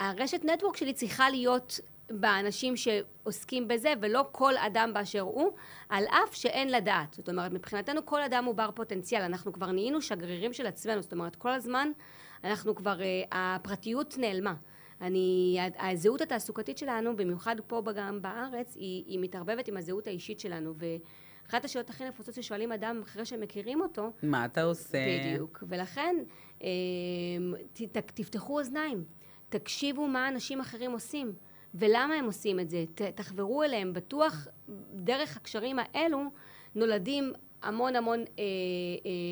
הרשת נטוורק שלי צריכה להיות באנשים שעוסקים בזה, ולא כל אדם באשר הוא, על אף שאין לדעת. זאת אומרת, מבחינתנו כל אדם הוא בר פוטנציאל, אנחנו כבר נהיינו שגרירים של עצמנו, זאת אומרת, כל הזמן אנחנו כבר, הפרטיות נעלמה. הזהות התעסוקתית שלנו, במיוחד פה גם בארץ, היא מתערבבת עם הזהות האישית שלנו, ואחת השאלות הכי נפוצות ששואלים אדם אחרי שמכירים אותו, מה אתה עושה? בדיוק, ולכן תפתחו אוזניים, תקשיבו מה אנשים אחרים עושים, ולמה הם עושים את זה? תחברו אליהם, בטוח דרך הקשרים האלו נולדים המון המון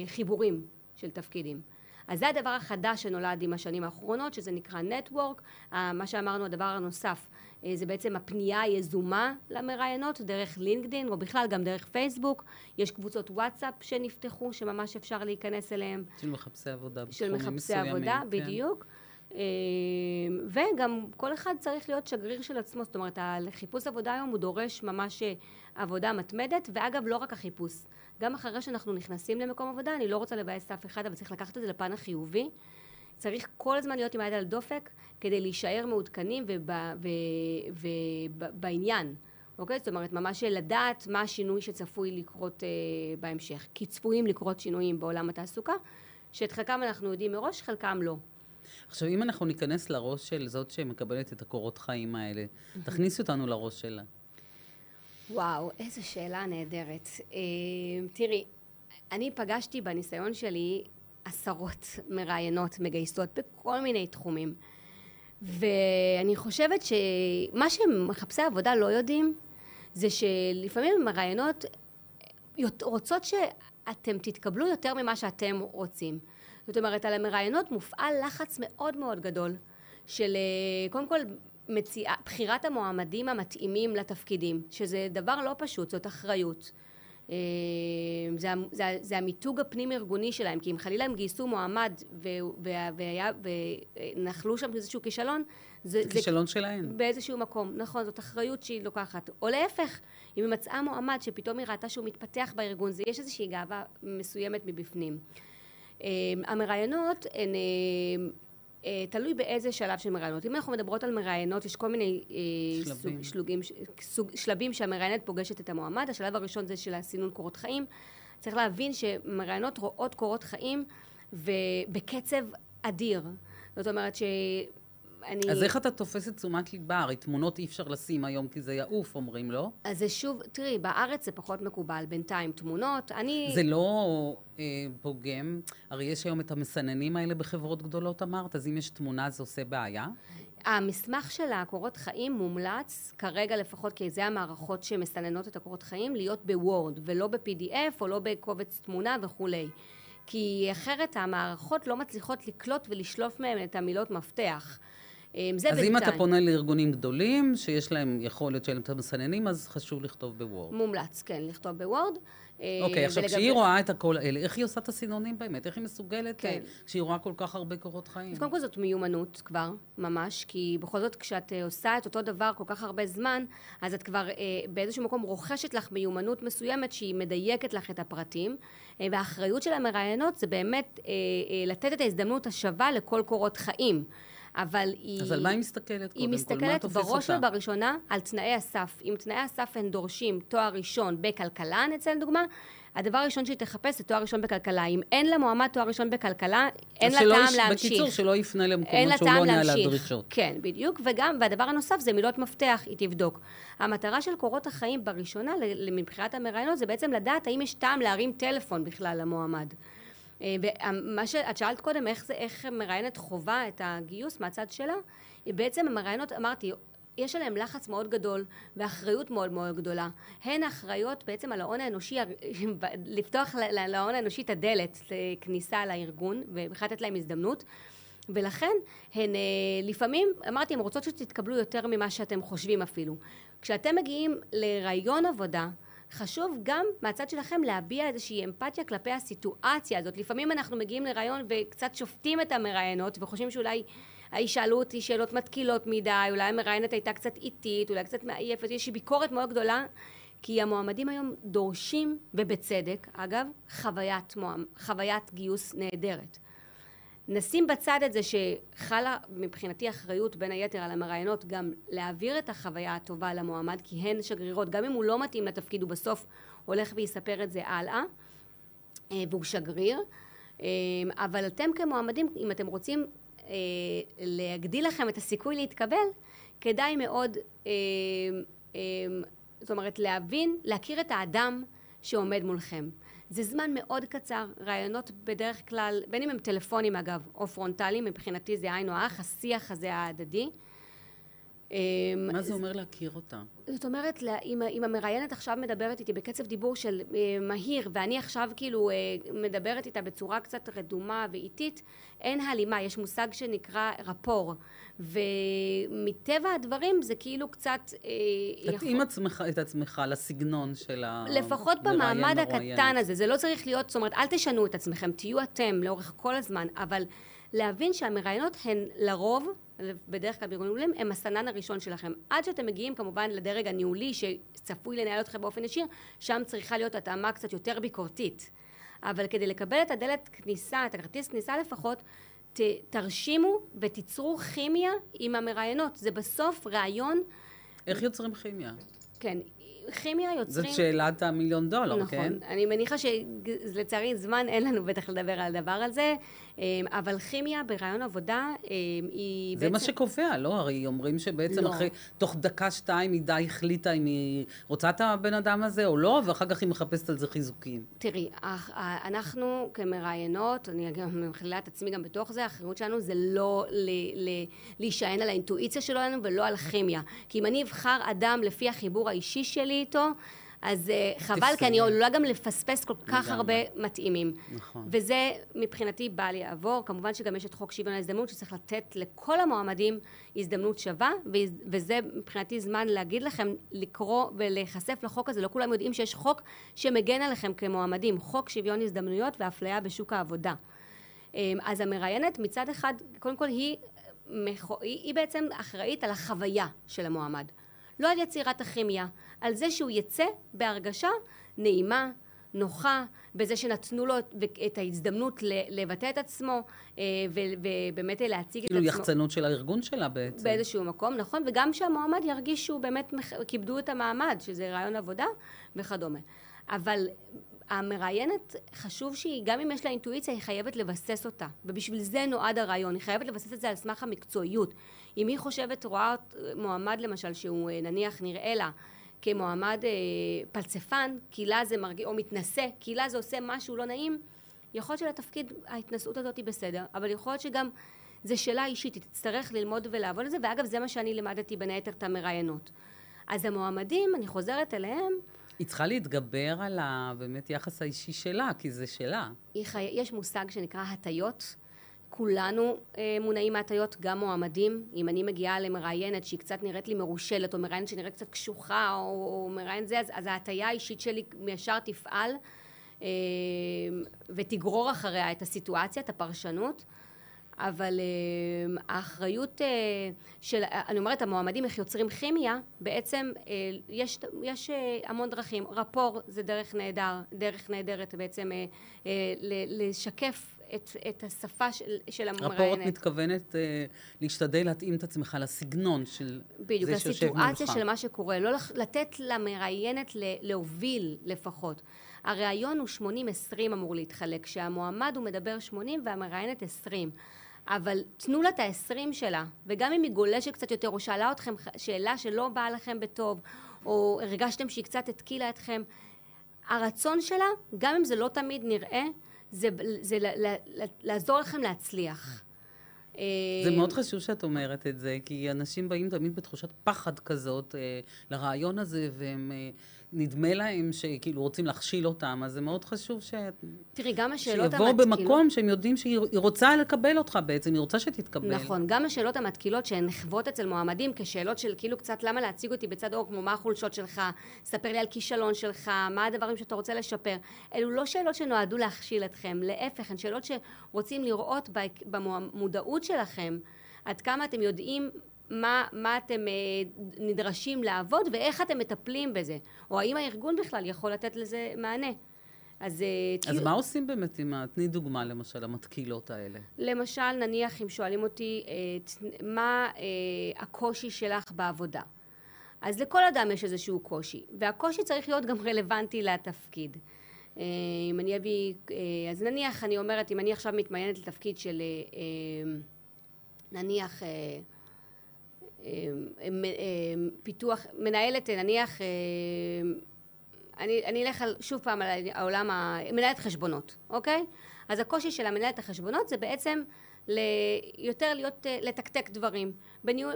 חיבורים של תפקידים. אז זה הדבר החדש שנולד עם השנים האחרונות, שזה נקרא נטוורק. מה שאמרנו, הדבר הנוסף, זה בעצם הפנייה היזומה למראיינות, דרך לינקדין, או בכלל גם דרך פייסבוק. יש קבוצות וואטסאפ שנפתחו, שממש אפשר להיכנס אליהם. של מחפשי עבודה. של מחפשי עבודה, כן. בדיוק. וגם כל אחד צריך להיות שגריר של עצמו, זאת אומרת, החיפוש עבודה היום הוא דורש ממש עבודה מתמדת, ואגב לא רק החיפוש, גם אחרי שאנחנו נכנסים למקום עבודה, אני לא רוצה לבאס אף אחד, אבל צריך לקחת את זה לפן החיובי, צריך כל הזמן להיות עם היד על דופק, כדי להישאר מעודכנים ובעניין, אוקיי? זאת אומרת, ממש לדעת מה השינוי שצפוי לקרות בהמשך, כי צפויים לקרות שינויים בעולם התעסוקה, שאת חלקם אנחנו יודעים מראש, חלקם לא. עכשיו, אם אנחנו ניכנס לראש של זאת שמקבלת את הקורות חיים האלה, תכניס אותנו לראש שלה. וואו, איזו שאלה נהדרת. תראי, אני פגשתי בניסיון שלי עשרות מראיינות מגייסות בכל מיני תחומים, ואני חושבת שמה שמחפשי עבודה לא יודעים, זה שלפעמים מראיינות רוצות שאתם תתקבלו יותר ממה שאתם רוצים. זאת אומרת, על המראיינות מופעל לחץ מאוד מאוד גדול של, קודם כל, בחירת המועמדים המתאימים לתפקידים, שזה דבר לא פשוט, זאת אחריות. זה המיתוג הפנים-ארגוני שלהם, כי אם חלילה הם גייסו מועמד ונחלו שם איזשהו כישלון, זה כישלון שלהם. באיזשהו מקום, נכון, זאת אחריות שהיא לוקחת. או להפך, אם היא מצאה מועמד שפתאום היא ראתה שהוא מתפתח בארגון, יש איזושהי גאווה מסוימת מבפנים. המראיינות הן תלוי באיזה שלב של מראיינות. אם אנחנו מדברות על מראיינות, יש כל מיני שלבים שהמראיינת פוגשת את המועמד. השלב הראשון זה של הסינון קורות חיים. צריך להבין שמראיינות רואות קורות חיים ובקצב אדיר. זאת אומרת אז איך אתה תופס את תשומת ליבה? הרי תמונות אי אפשר לשים היום כי זה יעוף, אומרים לו. אז זה שוב, תראי, בארץ זה פחות מקובל, בינתיים תמונות, זה לא פוגם, הרי יש היום את המסננים האלה בחברות גדולות אמרת, אז אם יש תמונה זה עושה בעיה? המסמך של הקורות חיים מומלץ, כרגע לפחות, כי זה המערכות שמסננות את הקורות חיים, להיות בוורד ולא ב-PDF או לא בקובץ תמונה וכולי. כי אחרת המערכות לא מצליחות לקלוט ולשלוף מהם את המילות מפתח. אז אם אתה פונה לארגונים גדולים, שיש להם יכולת שאלה את המסננים, אז חשוב לכתוב בוורד. מומלץ, כן, לכתוב בוורד. אוקיי, עכשיו כשהיא רואה את הכל האלה, איך היא עושה את הסינונים באמת? איך היא מסוגלת כשהיא רואה כל כך הרבה קורות חיים? אז קודם כל זאת מיומנות כבר, ממש, כי בכל זאת כשאת עושה את אותו דבר כל כך הרבה זמן, אז את כבר באיזשהו מקום רוכשת לך מיומנות מסוימת שהיא מדייקת לך את הפרטים, והאחריות של המראיינות זה באמת לתת את ההזדמנות השווה לכל קורות חיים. אבל על מה היא מסתכלת? היא מסתכלת בראש ובראשונה על תנאי הסף. אם תנאי הסף הן דורשים תואר ראשון בכלכלה, נצל דוגמה, הדבר הראשון שהיא תחפש זה תואר ראשון בכלכלה. אם אין לה מועמד תואר ראשון בכלכלה, אין לה טעם להמשיך. בקיצור, שלא יפנה למקומות שהוא לא עונה על הדרישות. כן, בדיוק. והדבר הנוסף זה מילות מפתח, היא תבדוק. המטרה של קורות החיים בראשונה, מבחינת המראיינות, זה בעצם לדעת האם יש טעם להרים טלפון בכלל למועמד. ומה שאת שאלת קודם, איך מראיינת חובה את הגיוס מהצד שלה, בעצם המראיינות, אמרתי, יש עליהם לחץ מאוד גדול ואחריות מאוד מאוד גדולה. הן אחריות בעצם על ההון האנושי, לפתוח להון האנושי את הדלת לכניסה לארגון, ולתת להם הזדמנות. ולכן הן לפעמים, אמרתי, הן רוצות שתתקבלו יותר ממה שאתם חושבים אפילו. כשאתם מגיעים לרעיון עבודה, חשוב גם מהצד שלכם להביע איזושהי אמפתיה כלפי הסיטואציה הזאת. לפעמים אנחנו מגיעים לרעיון וקצת שופטים את המראיינות וחושבים שאולי ישאלו אותי שאלות מתקילות מדי, אולי המראיינת הייתה קצת איטית, אולי קצת מעייפת, יש ביקורת מאוד גדולה, כי המועמדים היום דורשים, ובצדק, אגב, חוויית גיוס נהדרת. נשים בצד את זה שחלה מבחינתי אחריות בין היתר על המראיינות גם להעביר את החוויה הטובה למועמד, כי הן שגרירות, גם אם הוא לא מתאים לתפקיד הוא בסוף הולך ויספר את זה הלאה והוא שגריר, אבל אתם כמועמדים אם אתם רוצים להגדיל לכם את הסיכוי להתקבל כדאי מאוד, זאת אומרת להבין, להכיר את האדם שעומד מולכם. זה זמן מאוד קצר, רעיונות בדרך כלל, בין אם הם טלפונים אגב, או פרונטליים, מבחינתי זה עין או אח, השיח הזה ההדדי. מה זה אומר להכיר אותה? זאת אומרת, אם המראיינת עכשיו מדברת איתי בקצב דיבור של מהיר, ואני עכשיו כאילו מדברת איתה בצורה קצת רדומה ואיטית, אין הלימה, יש מושג שנקרא רפור, ומטבע הדברים זה כאילו קצת... תתאים את עצמך לסגנון של המראיין. לפחות במעמד הקטן הזה, זה לא צריך להיות, זאת אומרת, אל תשנו את עצמכם, תהיו אתם לאורך כל הזמן, אבל להבין שהמראיינות הן לרוב, בדרך כלל בארגונים גדולים, הם הסנן הראשון שלכם. עד שאתם מגיעים כמובן לדרג הניהולי שצפוי לנהל אתכם באופן ישיר, שם צריכה להיות התאמה קצת יותר ביקורתית. אבל כדי לקבל את הדלת כניסה, את הכרטיס כניסה לפחות, תרשימו ותיצרו כימיה עם המראיינות. זה בסוף רעיון... איך יוצרים כימיה? כן, כימיה יוצרים... זאת שאלת $1,000,000, נכון, כן? נכון, אני מניחה שלצערי זמן אין לנו בטח לדבר על הדבר הזה, אבל כימיה ברעיון עבודה היא בעצם... זה מה שקובע, לא? הרי אומרים שבעצם לא. אחרי, תוך דקה-שתיים היא די החליטה אם היא רוצה את הבן אדם הזה או לא, ואחר כך היא מחפשת על זה חיזוקים. תראי, אנחנו כמראיינות, אני גם מכלילה את עצמי גם בתוך זה, האחריות שלנו זה לא להישען על האינטואיציה שלנו ולא על כימיה. כי אם אני אבחר אדם לפי החיבור האישי שלי איתו, אז חבל, כי אני עולה גם לפספס כל כך הרבה מתאימים. וזה מבחינתי בא לעבור. כמובן שגם יש את חוק שוויון ההזדמנות שצריך לתת לכל המועמדים הזדמנות שווה, וזה מבחינתי זמן להגיד לכם לקרוא ולהיחשף לחוק הזה. לא כולם יודעים שיש חוק שמגן עליכם כמועמדים, חוק שוויון הזדמנויות ואפליה בשוק העבודה. אז המראיינת מצד אחד, קודם כל היא בעצם אחראית על החוויה של המועמד. לא על יצירת הכימיה, על זה שהוא יצא בהרגשה נעימה, נוחה, בזה שנתנו לו את ההזדמנות לבטא את עצמו, ובאמת להציג את עצמו. כאילו יחצנות של הארגון שלה בעצם. באיזשהו מקום, נכון, וגם שהמועמד ירגיש שהוא באמת כיבדו את המעמד, שזה רעיון עבודה וכדומה. אבל המראיינת, חשוב שהיא, גם אם יש לה אינטואיציה, היא חייבת לבסס אותה. ובשביל זה נועד הרעיון. היא חייבת לבסס את זה על סמך המקצועיות. אם היא חושבת, רואה מועמד למשל, שהוא נניח נראה לה, כמועמד פלצפן, קהילה זה מרגיע, או מתנשא, קהילה זה עושה משהו לא נעים, יכול להיות שלתפקיד ההתנסות הזאת היא בסדר, אבל יכול להיות שגם זה שאלה אישית, היא תצטרך ללמוד ולעבוד על זה, ואגב זה מה שאני לימדתי בין היתר את המראיינות. אז המועמדים, אני חוזרת אליהם. היא צריכה להתגבר על באמת יחס האישי שלה, כי זה שלה. יש מושג שנקרא הטיות, כולנו מונעים מהטיות, גם מועמדים. אם אני מגיעה למראיינת שהיא קצת נראית לי מרושלת, או מראיינת שנראית קצת קשוחה, או מראיינת זה, אז ההטיה האישית שלי מישר תפעל, ותגרור אחריה את הסיטואציה, את הפרשנות. אבל האחריות של, אני אומרת, המועמדים, איך יוצרים כימיה, בעצם יש המון דרכים. רפור זה דרך נהדר, דרך נהדרת בעצם לשקף את השפה של המראיינת. רפורט מתכוונת להשתדל להתאים את עצמך לסגנון של בדיוק, זה שיושב מולך. הסיטואציה של מה שקורה, לא לתת למראיינת להוביל לפחות. הרעיון הוא 80-20 אמור להתחלק, כשהמועמד הוא מדבר 80 והמראיינת 20. אבל תנו לה את ה-20 שלה, וגם אם היא גולשת קצת יותר, או שאלה אתכם שאלה שלא באה לכם בטוב, או הרגשתם שהיא קצת התקילה אתכם, הרצון שלה, גם אם זה לא תמיד נראה, זה לעזור לכם להצליח. זה מאוד חשוב שאת אומרת את זה, כי אנשים באים תמיד בתחושת פחד כזאת לרעיון הזה, והם נדמה להם שכאילו רוצים להכשיל אותם, אז זה מאוד חשוב שיבואו במקום שהם יודעים שהיא רוצה לקבל אותך בעצם, היא רוצה שתתקבל. נכון, גם השאלות המתקילות שהן נחוות אצל מועמדים כשאלות של כאילו קצת למה להציג אותי בצד אור, כמו מה החולשות שלך, ספר לי על כישלון שלך, מה הדברים שאתה רוצה לשפר. אלו לא שאלות שנועדו להכשיל אתכם, להפך, הן שאלות שרוצים לראות במודעות שלכם, עד כמה אתם יודעים מה אתם נדרשים לעבוד ואיך אתם מטפלים בזה, או האם הארגון בכלל יכול לתת לזה מענה. אז מה עושים באמת עם תני דוגמה למשל המתקילות האלה? למשל נניח אם שואלים אותי מה הקושי שלך בעבודה, אז לכל אדם יש איזשהו קושי, והקושי צריך להיות גם רלוונטי לתפקיד. אם אני אביא, אז נניח אני אומרת, אם אני עכשיו מתמיינת לתפקיד של נניח פיתוח, מנהלת, נניח, אני אלך שוב פעם על העולם, מנהלת חשבונות, אוקיי? אז הקושי של המנהלת החשבונות זה בעצם יותר להיות, לתקתק דברים.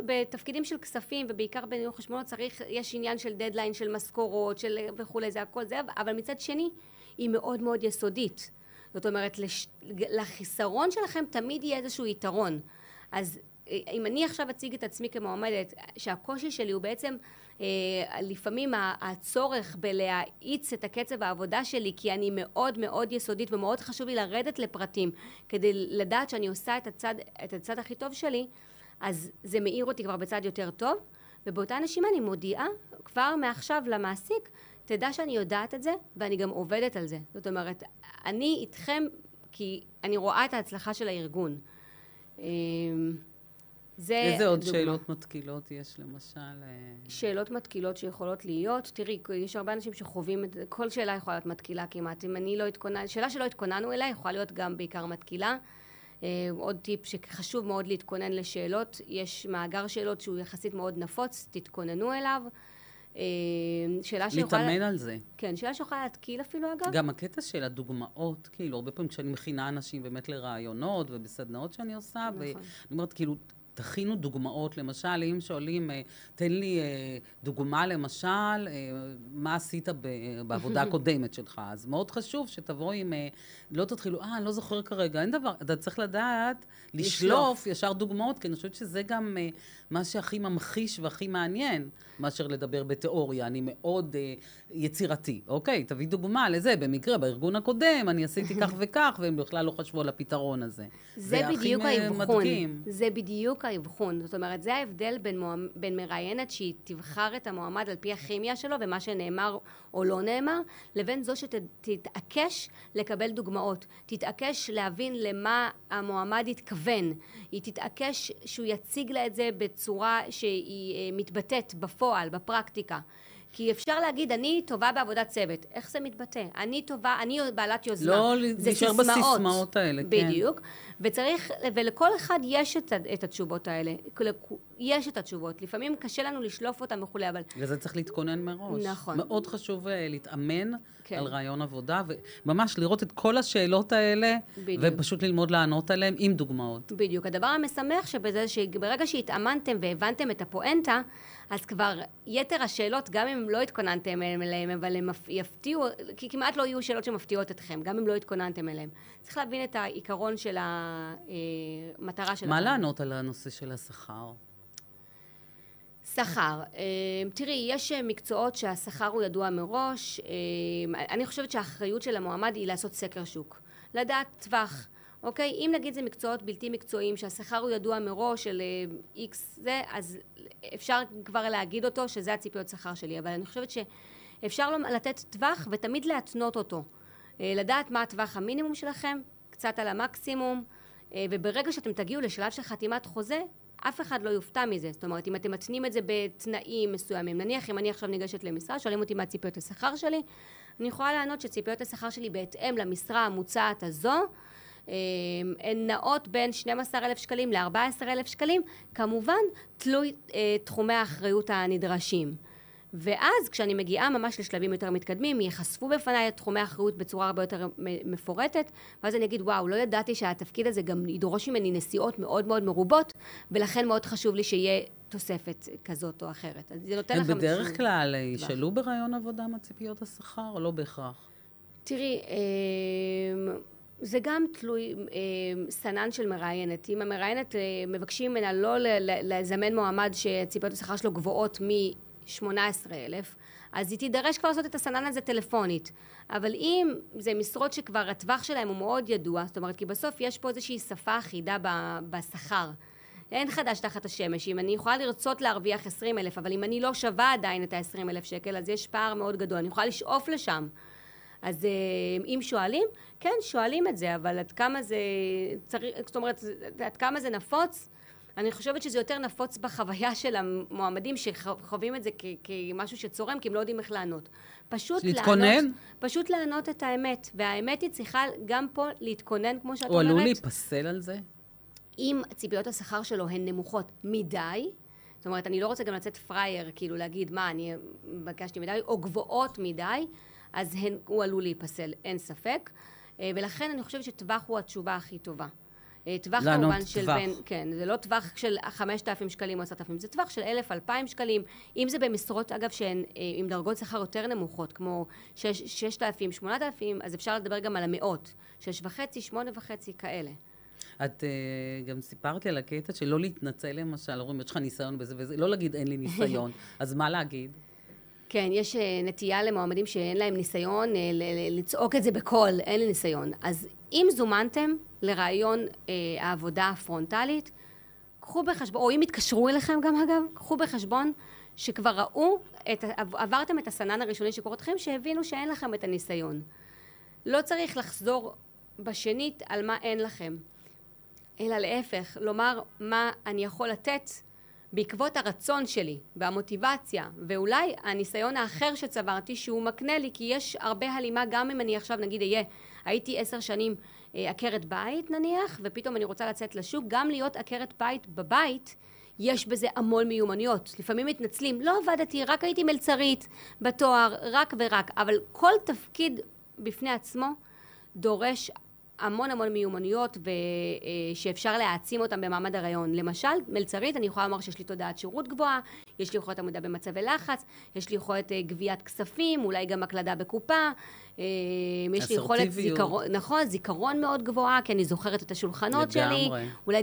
בתפקידים של כספים, ובעיקר בניהול חשבונות, יש עניין של דדליין, של משכורות, של וכולי, זה הכל זה, אבל מצד שני, היא מאוד מאוד יסודית. זאת אומרת, לחיסרון שלכם תמיד יהיה איזשהו יתרון. אז אם אני עכשיו אציג את עצמי כמועמדת, שהקושי שלי הוא בעצם לפעמים הצורך בלהאיץ את הקצב העבודה שלי, כי אני מאוד מאוד יסודית ומאוד חשוב לי לרדת לפרטים, כדי לדעת שאני עושה את הצד הכי טוב שלי, אז זה מאיר אותי כבר בצד יותר טוב, ובאותה נשימה אני מודיעה כבר מעכשיו למעסיק, תדע שאני יודעת את זה ואני גם עובדת על זה. זאת אומרת, אני איתכם כי אני רואה את ההצלחה של הארגון. איזה עוד דוגמה. שאלות מתקילות יש למשל? שאלות מתקילות שיכולות להיות, תראי, יש הרבה אנשים שחווים, כל שאלה יכולה להיות מתקילה כמעט, אם אני לא התכונן, שאלה שלא התכוננו אליה יכולה להיות גם בעיקר מתקילה. עוד טיפ שחשוב מאוד להתכונן לשאלות, יש מאגר שאלות שהוא יחסית מאוד נפוץ, תתכוננו אליו. להתאמן על זה. כן, שאלה שיכולה להתקיל אפילו אגב. גם הקטע של הדוגמאות, כאילו, הרבה פעמים כשאני מכינה אנשים באמת לרעיונות ובסדנאות שאני עושה, ואני אומרת כאילו, תכינו דוגמאות, למשל, אם שואלים, תן לי דוגמה למשל, מה עשית בעבודה הקודמת שלך, אז מאוד חשוב שתבואו עם, לא תתחילו, אני לא זוכר כרגע, אין דבר, אתה צריך לדעת, לשלוף ישר דוגמאות, כי אני חושבת שזה גם מה שהכי ממחיש והכי מעניין, מאשר לדבר בתיאוריה, אני מאוד יצירתי, אוקיי, תביא דוגמה לזה, במקרה, בארגון הקודם, אני עשיתי כך וכך, והם בכלל לא חשבו על הפתרון הזה. זה בדיוק ההבחון, זה בדיוק ההבחון. זאת אומרת, זה ההבדל בין מראיינת שהיא תבחר את המועמד על פי הכימיה שלו ומה שנאמר או לא נאמר, לבין זו שתתעקש לקבל דוגמאות, תתעקש להבין למה המועמד התכוון, היא תתעקש שהוא יציג לה את זה בצורה שהיא מתבטאת בפועל, בפרקטיקה. כי אפשר להגיד, אני טובה בעבודת צוות. איך זה מתבטא? אני טובה, אני בעלת יוזמה. לא להישאר בסיסמאות האלה. בדיוק. כן. וצריך, ולכל אחד יש את התשובות האלה. יש את התשובות. לפעמים קשה לנו לשלוף אותם וכולי, אבל... וזה צריך להתכונן מראש. נכון. מאוד חשוב להתאמן כן. על רעיון עבודה, וממש לראות את כל השאלות האלה, בדיוק. ופשוט ללמוד לענות עליהן עם דוגמאות. בדיוק. הדבר המשמח שבזה, שברגע שהתאמנתם והבנתם את הפואנטה, אז כבר יתר השאלות, גם אם לא התכוננתם אליהם, אבל הם יפתיעו, כי כמעט לא יהיו שאלות שמפתיעות אתכם, גם אם לא התכוננתם אליהם. צריך להבין את העיקרון של המטרה שלכם. מה לענות על הנושא של השכר? שכר. תראי, יש מקצועות שהשכר הוא ידוע מראש. אני חושבת שהאחריות של המועמד היא לעשות סקר שוק. לדעת טווח. אוקיי? אם נגיד זה מקצועות בלתי מקצועיים, שהשכר הוא ידוע מראש של איקס זה, אז אפשר כבר להגיד אותו שזה הציפיות שכר שלי. אבל אני חושבת שאפשר לתת טווח ותמיד להתנות אותו. לדעת מה הטווח המינימום שלכם, קצת על המקסימום, וברגע שאתם תגיעו לשלב של חתימת חוזה, אף אחד לא יופתע מזה. זאת אומרת, אם אתם מתנים את זה בתנאים מסוימים, נניח אם אני עכשיו ניגשת למשרה, שואלים אותי מה ציפיות השכר שלי, אני יכולה לענות שציפיות השכר שלי בהתאם למשרה המוצעת הזו, הן נעות בין 12,000 שקלים ל-14,000 שקלים, כמובן תלוי תחומי האחריות הנדרשים. ואז כשאני מגיעה ממש לשלבים יותר מתקדמים, ייחשפו בפניי את תחומי האחריות בצורה הרבה יותר מפורטת, ואז אני אגיד, וואו, לא ידעתי שהתפקיד הזה גם ידרוש ממני נסיעות מאוד מאוד מרובות, ולכן מאוד חשוב לי שיהיה תוספת כזאת או אחרת. אז זה נותן לכם... בדרך כלל, ישאלו ברעיון עבודה מה ציפיות השכר, או לא בהכרח? תראי, זה גם תלוי סנן של מראיינת. אם המראיינת מבקשים ממנה לא לזמן מועמד שציפיות השכר שלו גבוהות מ-18,000, אז היא תידרש כבר לעשות את הסנן הזה טלפונית. אבל אם זה משרות שכבר הטווח שלהם הוא מאוד ידוע, זאת אומרת, כי בסוף יש פה איזושהי שפה אחידה בשכר. אין חדש תחת השמש. אם אני יכולה לרצות להרוויח 20,000, אבל אם אני לא שווה עדיין את ה-20,000 שקל, אז יש פער מאוד גדול. אני יכולה לשאוף לשם. אז אם שואלים, כן, שואלים את זה, אבל עד כמה זה צריך, זאת אומרת, עד כמה זה נפוץ, אני חושבת שזה יותר נפוץ בחוויה של המועמדים שחווים את זה כמשהו שצורם, כי הם לא יודעים איך לענות. פשוט לענות את האמת, והאמת היא צריכה גם פה להתכונן, כמו שאת אומרת. הוא עלול להיפסל על זה? אם ציפיות השכר שלו הן נמוכות מדי, זאת אומרת, אני לא רוצה גם לצאת פרייר, כאילו להגיד, מה, אני בקשתי מדי, או גבוהות מדי, אז הוא עלול להיפסל, אין ספק. ולכן אני חושבת שטווח הוא התשובה הכי טובה. טווח כמובן של בין... כן, זה לא טווח של 5,000 שקלים או 10,000, זה טווח של 1,000-2,000 שקלים. אם זה במשרות, אגב, שהן עם דרגות שכר יותר נמוכות, כמו 6,000-8,000, אז אפשר לדבר גם על המאות. 6.5, 8.5, כאלה. את גם סיפרת לי על הקטע שלא להתנצל למשל, אומרים, יש לך ניסיון בזה וזה, לא להגיד אין לי ניסיון, אז מה להגיד? כן, יש נטייה למועמדים שאין להם ניסיון, לצעוק את זה בקול, אין לי ניסיון. אז אם זומנתם לרעיון העבודה הפרונטלית, קחו בחשבון, או אם התקשרו אליכם גם אגב, קחו בחשבון שכבר ראו, עברתם את הסנן הראשוני שקורתכם, שהבינו שאין לכם את הניסיון. לא צריך לחזור בשנית על מה אין לכם, אלא להפך, לומר מה אני יכול לתת, בעקבות הרצון שלי והמוטיבציה, ואולי הניסיון האחר שצברתי שהוא מקנה לי, כי יש הרבה הלימה, גם אם אני עכשיו נגיד הייתי 10 שנים עקרת בית נניח, ופתאום אני רוצה לצאת לשוק, גם להיות עקרת בית בבית, יש בזה המון מיומנויות. לפעמים מתנצלים, לא עבדתי, רק הייתי מלצרית בתואר, רק, אבל כל תפקיד בפני עצמו דורש המון מיומנויות שאפשר להעצים אותם במעמד הרעיון. למשל, מלצרית, אני יכולה לומר שיש לי תודעת שירות גבוהה, יש לי יכולת עמודה במצבי לחץ, יש לי יכולת גביית כספים, אולי גם הקלדה בקופה, יש לי יכולת זיכרון, נכון, זיכרון מאוד גבוהה, כי אני זוכרת את השולחנות שלי, אולי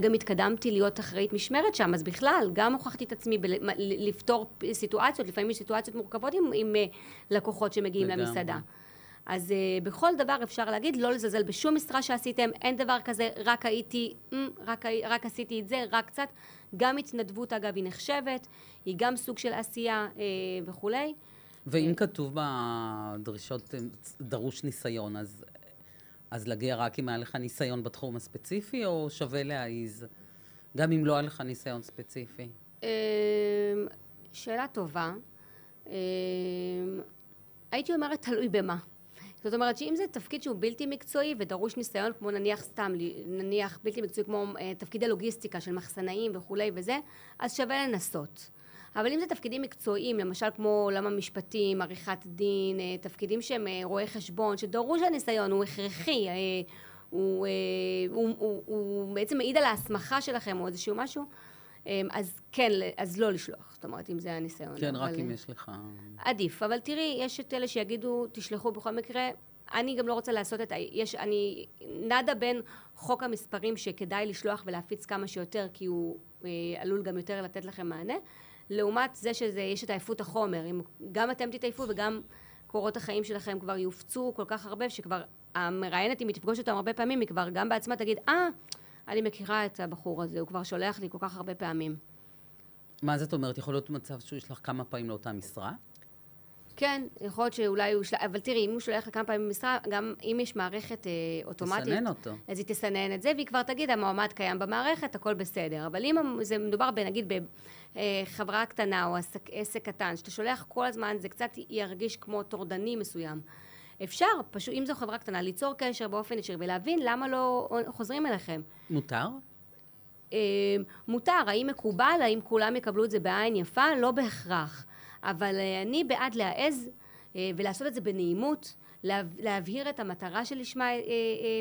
גם התקדמתי להיות אחראית משמרת שם, אז בכלל, גם הוכחתי את עצמי לפתור סיטואציות, לפעמים יש סיטואציות מורכבות עם לקוחות שמגיעים למסעדה. אז בכל דבר אפשר להגיד, לא לזלזל בשום משרה שעשיתם, אין דבר כזה, רק הייתי, רק עשיתי את זה, רק קצת. גם התנדבות אגב היא נחשבת, היא גם סוג של עשייה וכולי. ואם כתוב בדרישות דרוש ניסיון, אז להגיע רק אם היה לך ניסיון בתחום הספציפי, או שווה להעיז, גם אם לא היה לך ניסיון ספציפי? שאלה טובה. הייתי אומרת תלוי במה. זאת אומרת שאם זה תפקיד שהוא בלתי מקצועי ודרוש ניסיון, כמו נניח בלתי מקצועי כמו תפקיד הלוגיסטיקה של מחסנאים וכולי וזה, אז שווה לנסות. אבל אם זה תפקידים מקצועיים, למשל כמו למה משפטים, עריכת דין, תפקידים שהם רואי חשבון, שדרוש הניסיון, הוא הכרחי, הוא בעצם מעיד על ההסמכה שלכם או איזשהו משהו, אז כן, אז לא לשלוח. זאת אומרת, אם זה הניסיון. כן, רק אם יש לך... עדיף. אבל תראי, יש את אלה שיגידו, תשלחו בכל מקרה. אני גם לא רוצה לעשות את... אני נדה בין חוק המספרים שכדאי לשלוח ולהפיץ כמה שיותר, כי הוא עלול גם יותר לתת לכם מענה. לעומת זה שיש את עייפות החומר. גם אתם תתעייפו וגם קורות החיים שלכם כבר יופצו כל כך הרבה, שכבר המראיינת, אם היא תפגוש אותם הרבה פעמים, היא כבר גם בעצמה תגיד, אני מכירה את הבחור הזה, הוא כבר שולח לי כל כך הרבה פעמים. מה זאת אומרת? יכול להיות מצב שהוא ישלח כמה פעמים לאותה משרה? כן, יכול להיות שאולי הוא ישלח, אבל תראי, אם הוא שולח לכמה פעמים משרה, גם אם יש מערכת אוטומטית, תסנן אותו. אז היא תסנן את זה, והיא כבר תגיד, המועמד קיים במערכת, הכל בסדר. אבל אם זה מדובר בנגיד בחברה קטנה או עסק קטן, שאתה שולח כל הזמן, זה קצת ירגיש כמו טורדני מסוים. אפשר, פשוט, אם זו חברה קטנה, ליצור קשר באופן ישיר ולהבין למה לא חוזרים אליכם. מותר? מותר. האם מקובל, האם כולם יקבלו את זה בעין יפה? לא בהכרח. אבל אני בעד להעז ולעשות את זה בנעימות, להבהיר את המטרה שלשמה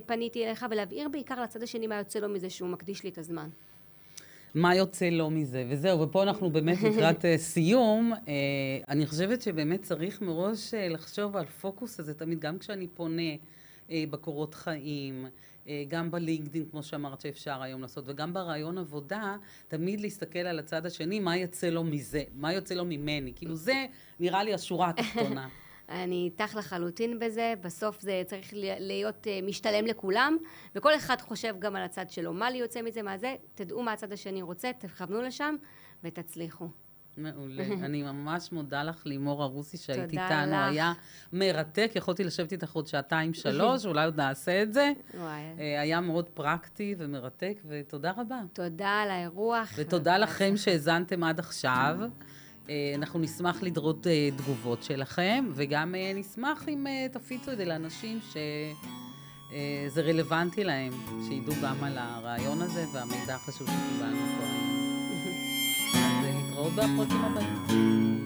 פניתי אליך, ולהבהיר בעיקר לצד השני מה יוצא לו מזה שהוא מקדיש לי את הזמן. מה יוצא לו מזה, וזהו, ופה אנחנו באמת לקראת סיום. אני חושבת שבאמת צריך מראש לחשוב על פוקוס הזה, תמיד גם כשאני פונה בקורות חיים, גם בלינקדין, כמו שאמרת שאפשר היום לעשות, וגם ברעיון עבודה, תמיד להסתכל על הצד השני, מה יוצא לו מזה, מה יוצא לו ממני, כאילו זה נראה לי השורה התחתונה. אני איתך לחלוטין בזה, בסוף זה צריך להיות משתלם לכולם, וכל אחד חושב גם על הצד שלו, מה לי יוצא מזה, מה זה, תדעו מה הצד השני רוצה, תכוונו לשם ותצליחו. מעולה, אני ממש מודה לך לימור ארוסי שהיית איתנו, היה מרתק, יכולתי לשבת איתך עוד 2-3 אולי עוד נעשה את זה, היה מאוד פרקטי ומרתק ותודה רבה. תודה על האירוח. ותודה לכם שהזנתם עד עכשיו. אנחנו נשמח לדרות תגובות שלכם, וגם נשמח אם תפיצו את זה לאנשים שזה רלוונטי להם, שידעו גם על הרעיון הזה והמידע החשוב שקיבלנו פה היום. אז נתראות בפרקים הבאים.